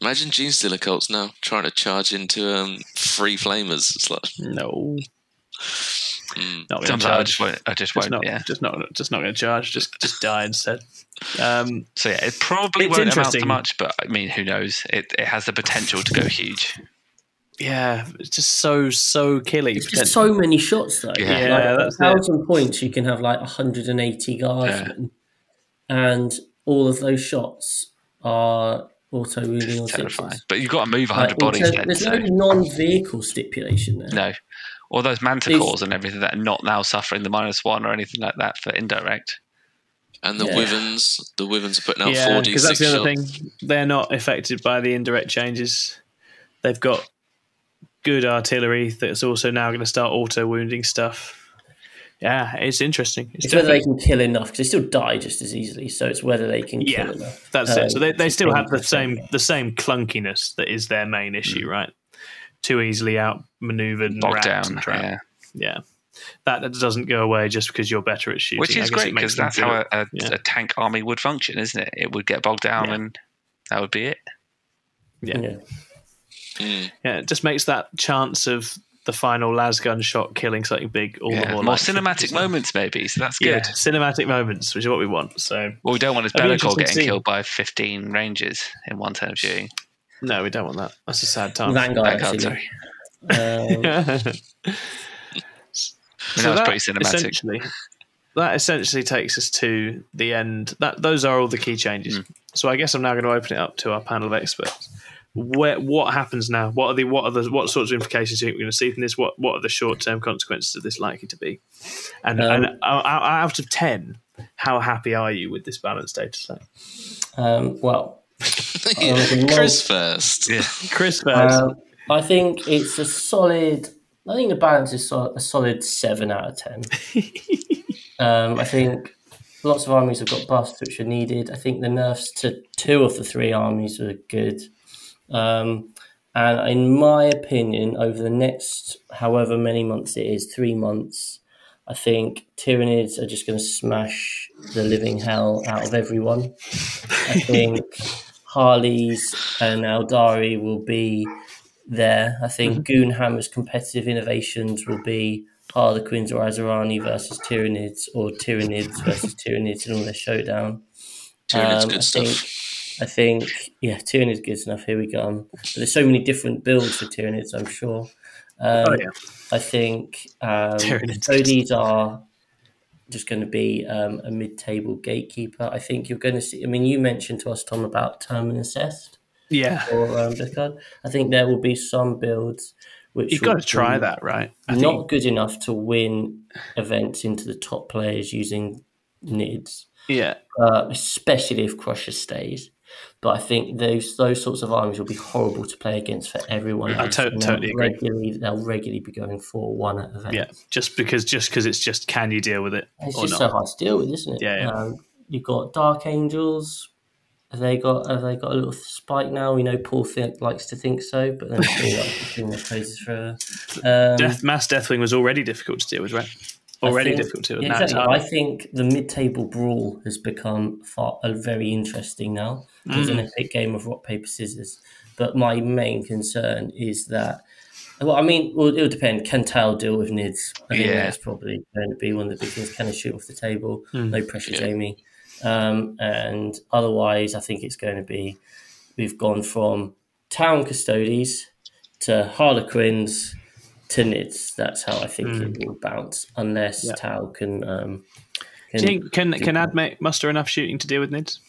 Imagine Gene Stealer cults now trying to charge into um, free flamers. It's like no. Mm. Not Sometimes charge. I just won't. I just won't. Not, yeah. Just not. Just not going to charge. Just just die instead. Um, so yeah, it probably won't amount to much. But I mean, who knows? It it has the potential to go huge. Yeah, it's just so so killy. It's just so many shots though. Yeah, yeah, like, that's a thousand it. points. You can have like one hundred eighty guardsmen. Yeah. And all of those shots are auto wounding on sixes. But you've got to move one hundred like, bodies. Also, then, there's so. no non-vehicle stipulation there. No. All those manticores and everything that are not now suffering the minus one or anything like that for indirect. And the yeah. Wyverns. The Wyverns are putting out yeah, four d six shots. Because that's the other shots. thing. They're not affected by the indirect changes. They've got good artillery that's also now going to start auto wounding stuff. Yeah, it's interesting. It's, it's whether they can kill enough, because they still die just as easily. So it's whether they can yeah, kill enough. That's um, it. So they, they still have the same the same clunkiness that is their main issue, mm. right? Too easily outmaneuvered and bogged down. Yeah. yeah. That, that doesn't go away just because you're better at shooting. Which is great, because that's how a, a, yeah. a tank army would function, isn't it? It would get bogged down yeah. and that would be it. Yeah. Yeah. Mm. yeah. It just makes that chance of the final lasgun shot killing something big all yeah, the more more cinematic moments maybe, so that's good. Yeah, cinematic moments, which is what we want. So what we don't want is Bellicor getting killed by fifteen rangers in one turn of shooting. No, we don't want that. That's a sad time. Vanguard, Vanguard sorry. Um... yeah. So that was pretty cinematic. Essentially, that essentially takes us to the end. That Those are all the key changes. Mm. So I guess I'm now going to open it up to our panel of experts. Where, what happens now? What are the what are the what sorts of implications do you think we're going to see from this? What what are the short term consequences of this likely to be? And, um, and out of ten, how happy are you with this balance data set? Um, well, Chris first. Yeah. Chris first. Um, I think it's a solid. I think the balance is so, a solid seven out of ten. um, I think lots of armies have got buffs which are needed. I think the nerfs to two of the three armies are good. Um, and in my opinion, over the next however many months it is, three months, I think Tyranids are just going to smash the living hell out of everyone. I think Harleys and Aldari will be there. I think mm-hmm. Goonhammer's competitive innovations will be Harlequins or Azarani versus Tyranids, or Tyranids versus Tyranids in all their showdown. Tyranids um, good I stuff. Think I think, yeah, Tyranid's good enough. Here we go. But there's so many different builds for Tyranids, I'm sure. Um, oh, yeah. I think um, Cody's are just going to be um, a mid-table gatekeeper. I think you're going to see... I mean, you mentioned to us, Tom, about Terminus Est. Yeah. Or um, Death Guard. I think there will be some builds which... You've got to try that, right? I not think... good enough to win events into the top players using N I Ds. Yeah. Uh, especially if Crusher stays. But I think those those sorts of armies will be horrible to play against for everyone. I to- they'll totally agree. Regularly, they'll regularly be going for one at events. Yeah, just because just because it's just can you deal with it? It's or just not? so hard to deal with, isn't it? Yeah. yeah. Um, you've got Dark Angels. Have they got have they got a little spike now? We know Paul th- likes to think so, but then still like their faces forever. Um, Death mass Deathwing was already difficult to deal with, right? Already think, difficult to. Yeah, exactly. I think the mid-table brawl has become far, uh, very interesting now. Mm. It's an epic game of rock, paper, scissors. But my main concern is that, well, I mean, well, it'll depend. Can Tau deal with N I Ds? I think yeah. that's probably going to be one of the big things. Can I shoot off the table? Mm. No pressure, yeah. Jamie. Um, and otherwise, I think it's going to be, we've gone from Town Custodes to Harlequins to N I Ds. That's how I think mm. it will bounce, unless yeah. Tau can, um, can. Do you think can can Admech muster enough shooting to deal with N I Ds?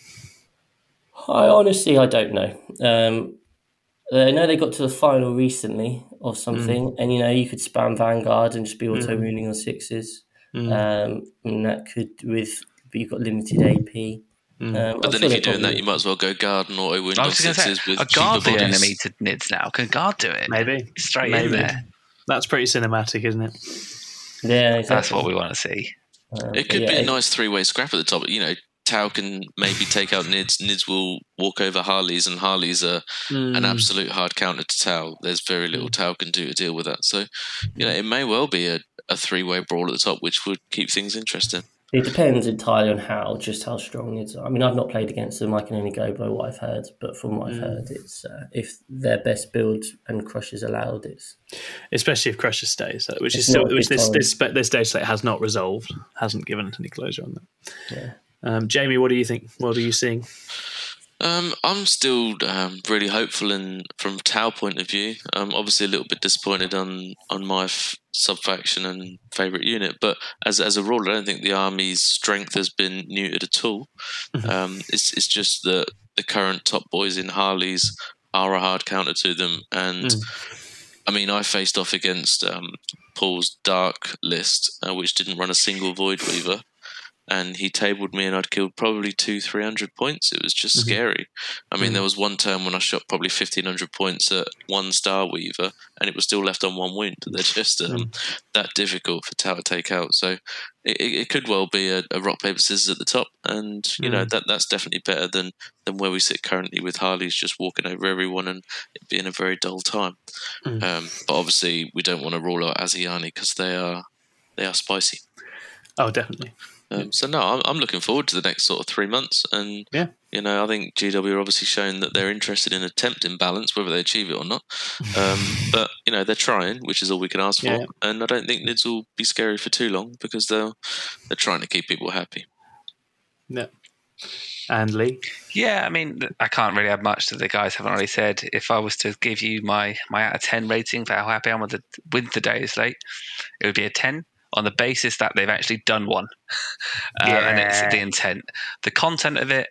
I honestly I don't know. Um, Uh, I know they got to the final recently of something, mm. and you know you could spam Vanguard and just be auto wounding mm. on sixes. Mm. Um, and that could with but you've got limited A P. Mm. Um, but I'm then, sure if you're doing probably... that, you might as well go guard and auto wound on sixes with a guard the enemy to nids now. Can guard do it? Maybe straight Maybe. in there. That's pretty cinematic, isn't it? Yeah, exactly. That's what we want to see. Um, it could yeah, be a nice three-way scrap at the top. You know, Tau can maybe take out Nids. Nids will walk over Harleys, and Harleys are mm. an absolute hard counter to Tau. There's very little Tau can do to deal with that. So, you know, it may well be a, a three-way brawl at the top, which would keep things interesting. It depends entirely on how, just how strong Nids are. I mean, I've not played against them. I can only go by what I've heard. But from what mm. I've heard, it's uh, if their best build and Crusher's allowed, it's... Especially if Crusher stays, which is still, which this, this, this, this data set has not resolved, hasn't given any closure on that. Yeah. Um, Jamie, what do you think? What are you seeing? Um, I'm still um, really hopeful in, from Tau point of view. I'm obviously a little bit disappointed on, on my f- sub-faction and favourite unit, but as as a rule, I don't think the army's strength has been neutered at all. Mm-hmm. Um, it's it's just that the current top boys in Harleys are a hard counter to them. And, mm. I mean, I faced off against um, Paul's Dark list, uh, which didn't run a single Void Weaver. And he tabled me, and I'd killed probably two, three hundred points. It was just mm-hmm. scary. I mean, mm-hmm. there was one turn when I shot probably fifteen hundred points at one Star Weaver, and it was still left on one wound. They're just um, mm-hmm. that difficult for Tau to take out. So it, it could well be a, a rock paper scissors at the top, and you mm-hmm. know that that's definitely better than than where we sit currently with Harleys just walking over everyone and it being a very dull time. Mm-hmm. Um, but obviously, we don't want to rule out Asiani because they are they are spicy. Oh, definitely. Um, so no, I'm, I'm looking forward to the next sort of three months, and yeah. you know, I think G W are obviously shown that they're interested in attempting balance, whether they achieve it or not. Um, but you know, they're trying, which is all we can ask yeah. for. And I don't think Nids will be scary for too long because they're they're trying to keep people happy. No. And Lee, yeah, I mean, I can't really add much that the guys haven't already said. If I was to give you my my out of ten rating for how happy I'm with the with the Dataslate, it would be a ten. On the basis that they've actually done one. uh, yeah. And it's the intent. The content of it,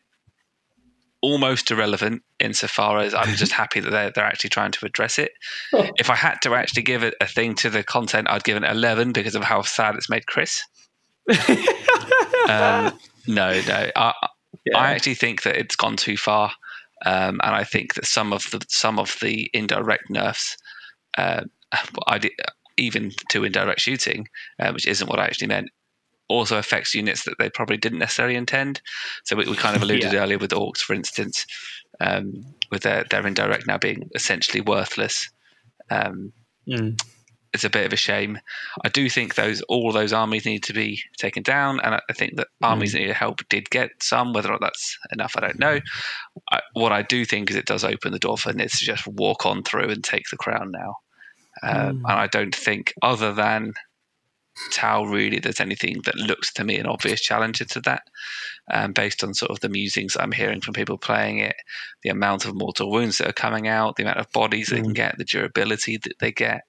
almost irrelevant insofar as I'm just happy that they're, they're actually trying to address it. Oh. If I had to actually give it a thing to the content, I'd give it eleven because of how sad it's made Chris. um, no, no. I, yeah. I actually think that it's gone too far. Um, and I think that some of the, some of the indirect nerfs, uh, I did... even to indirect shooting, uh, which isn't what I actually meant, also affects units that they probably didn't necessarily intend. So we, we kind of alluded yeah. earlier with Orcs, for instance, um, with their, their indirect now being essentially worthless. Um, mm. It's a bit of a shame. I do think those all those armies need to be taken down, and I think that armies mm. that need help did get some. Whether or not that's enough, I don't know. I, what I do think is it does open the door for Nids to just walk on through and take the crown now. Um, mm. And I don't think, other than Tau, really, there's anything that looks to me an obvious challenger to that, um, based on sort of the musings I'm hearing from people playing it, the amount of mortal wounds that are coming out, the amount of bodies mm. they can get, the durability that they get.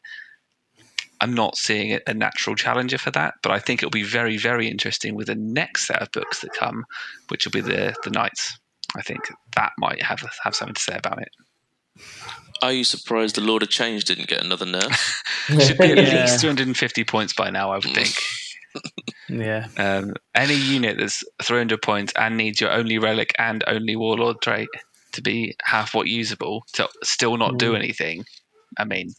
I'm not seeing a natural challenger for that, but I think it'll be very, very interesting with the next set of books that come, which will be the the Knights. I think that might have have something to say about it. Are you surprised the Lord of Change didn't get another nerf? Should be at yeah. least two hundred fifty points by now, I would think. yeah. Um, any unit that's three hundred points and needs your only relic and only warlord trait to be half what usable to still not mm. do anything. I mean,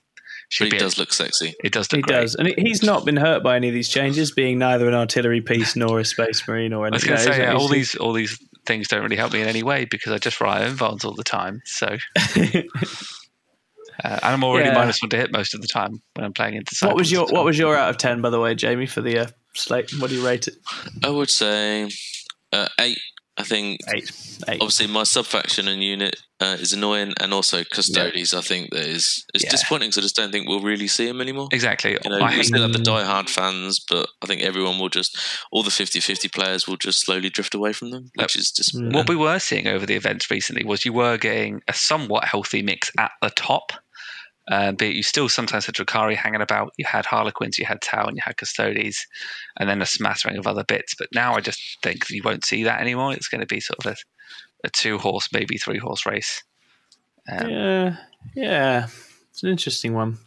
should but it be does a, look sexy. It does. Look it great. does, and he's not been hurt by any of these changes, being neither an artillery piece nor a space marine or anything. I was going to say, yeah, all these, all these things don't really help me in any way because I just rely on Vons all the time. So. Uh, and I'm already yeah. minus one to hit most of the time when I'm playing into. What was your What was your out of ten, by the way, Jamie, for the uh, slate? What do you rate it? I would say uh, eight. I think eight. eight. Obviously, my sub faction and unit uh, is annoying, and also Custodes. Yeah. I think that is it's yeah. disappointing because I just don't think we'll really see him anymore. Exactly. You know, I we still have the diehard fans, but I think everyone will just all the fifty-fifty players will just slowly drift away from them, yep. which is just mm. what we were seeing over the events recently. Was you were getting a somewhat healthy mix at the top. Uh, but you still sometimes had Drakari hanging about. You had Harlequins, you had Tau, and you had Custodes, and then a smattering of other bits. But now I just think you won't see that anymore. It's going to be sort of a, a two-horse, maybe three-horse race. Um, yeah, Yeah, it's an interesting one.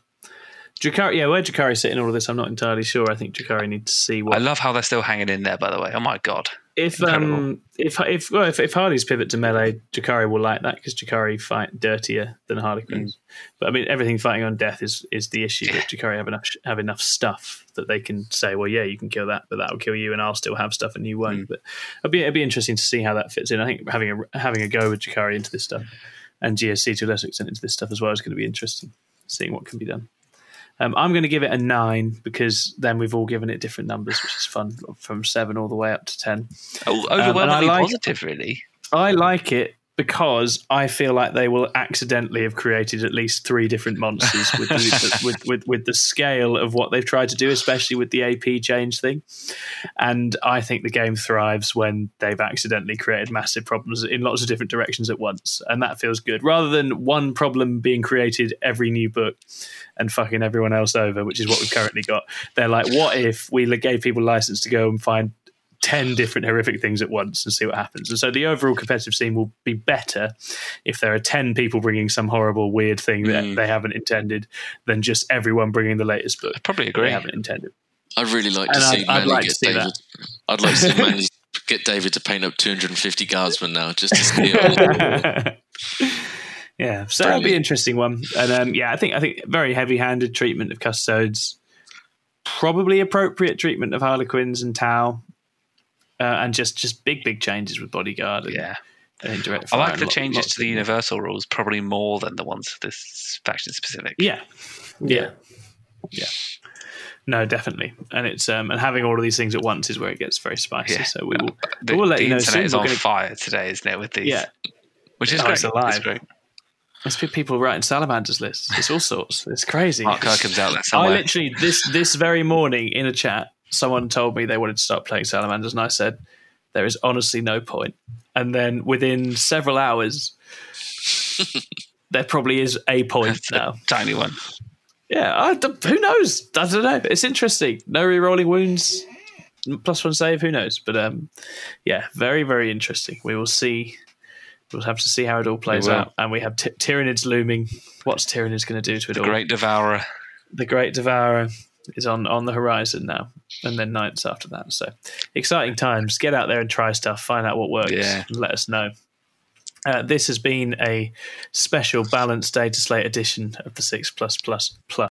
Drukhari, yeah, where Drukhari sit in all of this, I'm not entirely sure. I think Drukhari need to see what... I love how they're still hanging in there, by the way. Oh, my God. If um, if if, well, if if Harley's pivot to melee, Drukhari will like that because Drukhari fight dirtier than Harlequins. Mm. But, I mean, everything fighting on death is, is the issue. That Drukhari have enough, have enough stuff that they can say, well, yeah, you can kill that, but that'll kill you, and I'll still have stuff and you won't. Mm. But it'd be, it'd be interesting to see how that fits in. I think having a, having a go with Drukhari into this stuff and G S C to a lesser extent into this stuff as well is going to be interesting, seeing what can be done. Um, I'm going to give it a nine because then we've all given it different numbers, which is fun, from seven all the way up to ten. Oh, overwhelmingly um, like, positive, really. I like it because I feel like they will accidentally have created at least three different monsters with the, with, with, with the scale of what they've tried to do, especially with the A P change thing. And I think the game thrives when they've accidentally created massive problems in lots of different directions at once. And that feels good, rather than one problem being created every new book and fucking everyone else over, which is what we've currently got. They're like, what if we gave people license to go and find ten different horrific things at once and see what happens? And so the overall competitive scene will be better if there are ten people bringing some horrible, weird thing that mm. they haven't intended than just everyone bringing the latest book. I probably agree. They haven't intended. I'd really like to see I'd, Manny I'd like get see David. That. I'd like to see Manny get David to paint up two hundred fifty guardsmen now just to see all. Yeah, so that'll be an interesting one. And um, yeah, I think I think very heavy-handed treatment of Custodes, probably appropriate treatment of Harlequins and Tau. Uh, and just, just big, big changes with Bodyguard. And, yeah. And Indirect Fire. I like the changes to the universal rules probably more than the ones for this faction specific. Yeah. Yeah. Yeah. No, definitely. And it's um, and having all of these things at once is where it gets very spicy. Yeah. So we will, the, we'll let the you know. The internet is on gonna... fire today, isn't it? With these. Yeah. Which is oh, great. It's alive. It's great. There's people writing salamanders lists. It's all sorts. It's crazy. Mark Kirk comes out there somewhere. I literally, this this very morning in a chat, someone told me they wanted to start playing salamanders, and I said, there is honestly no point. And then within several hours, there probably is a point now. Tiny one. Yeah, I, who knows? I don't know. It's interesting. No re-rolling wounds, plus one save, who knows? But um, yeah, very, very interesting. We will see. We'll have to see how it all plays out. And we have t- Tyranids looming. What's Tyranids going to do to it all? The Great Devourer. The Great Devourer is on, on the horizon now, and then Knights after that. So exciting times. Get out there and try stuff, find out what works, yeah. and let us know. Uh, this has been a special Balance Dataslate edition of the six plus plus plus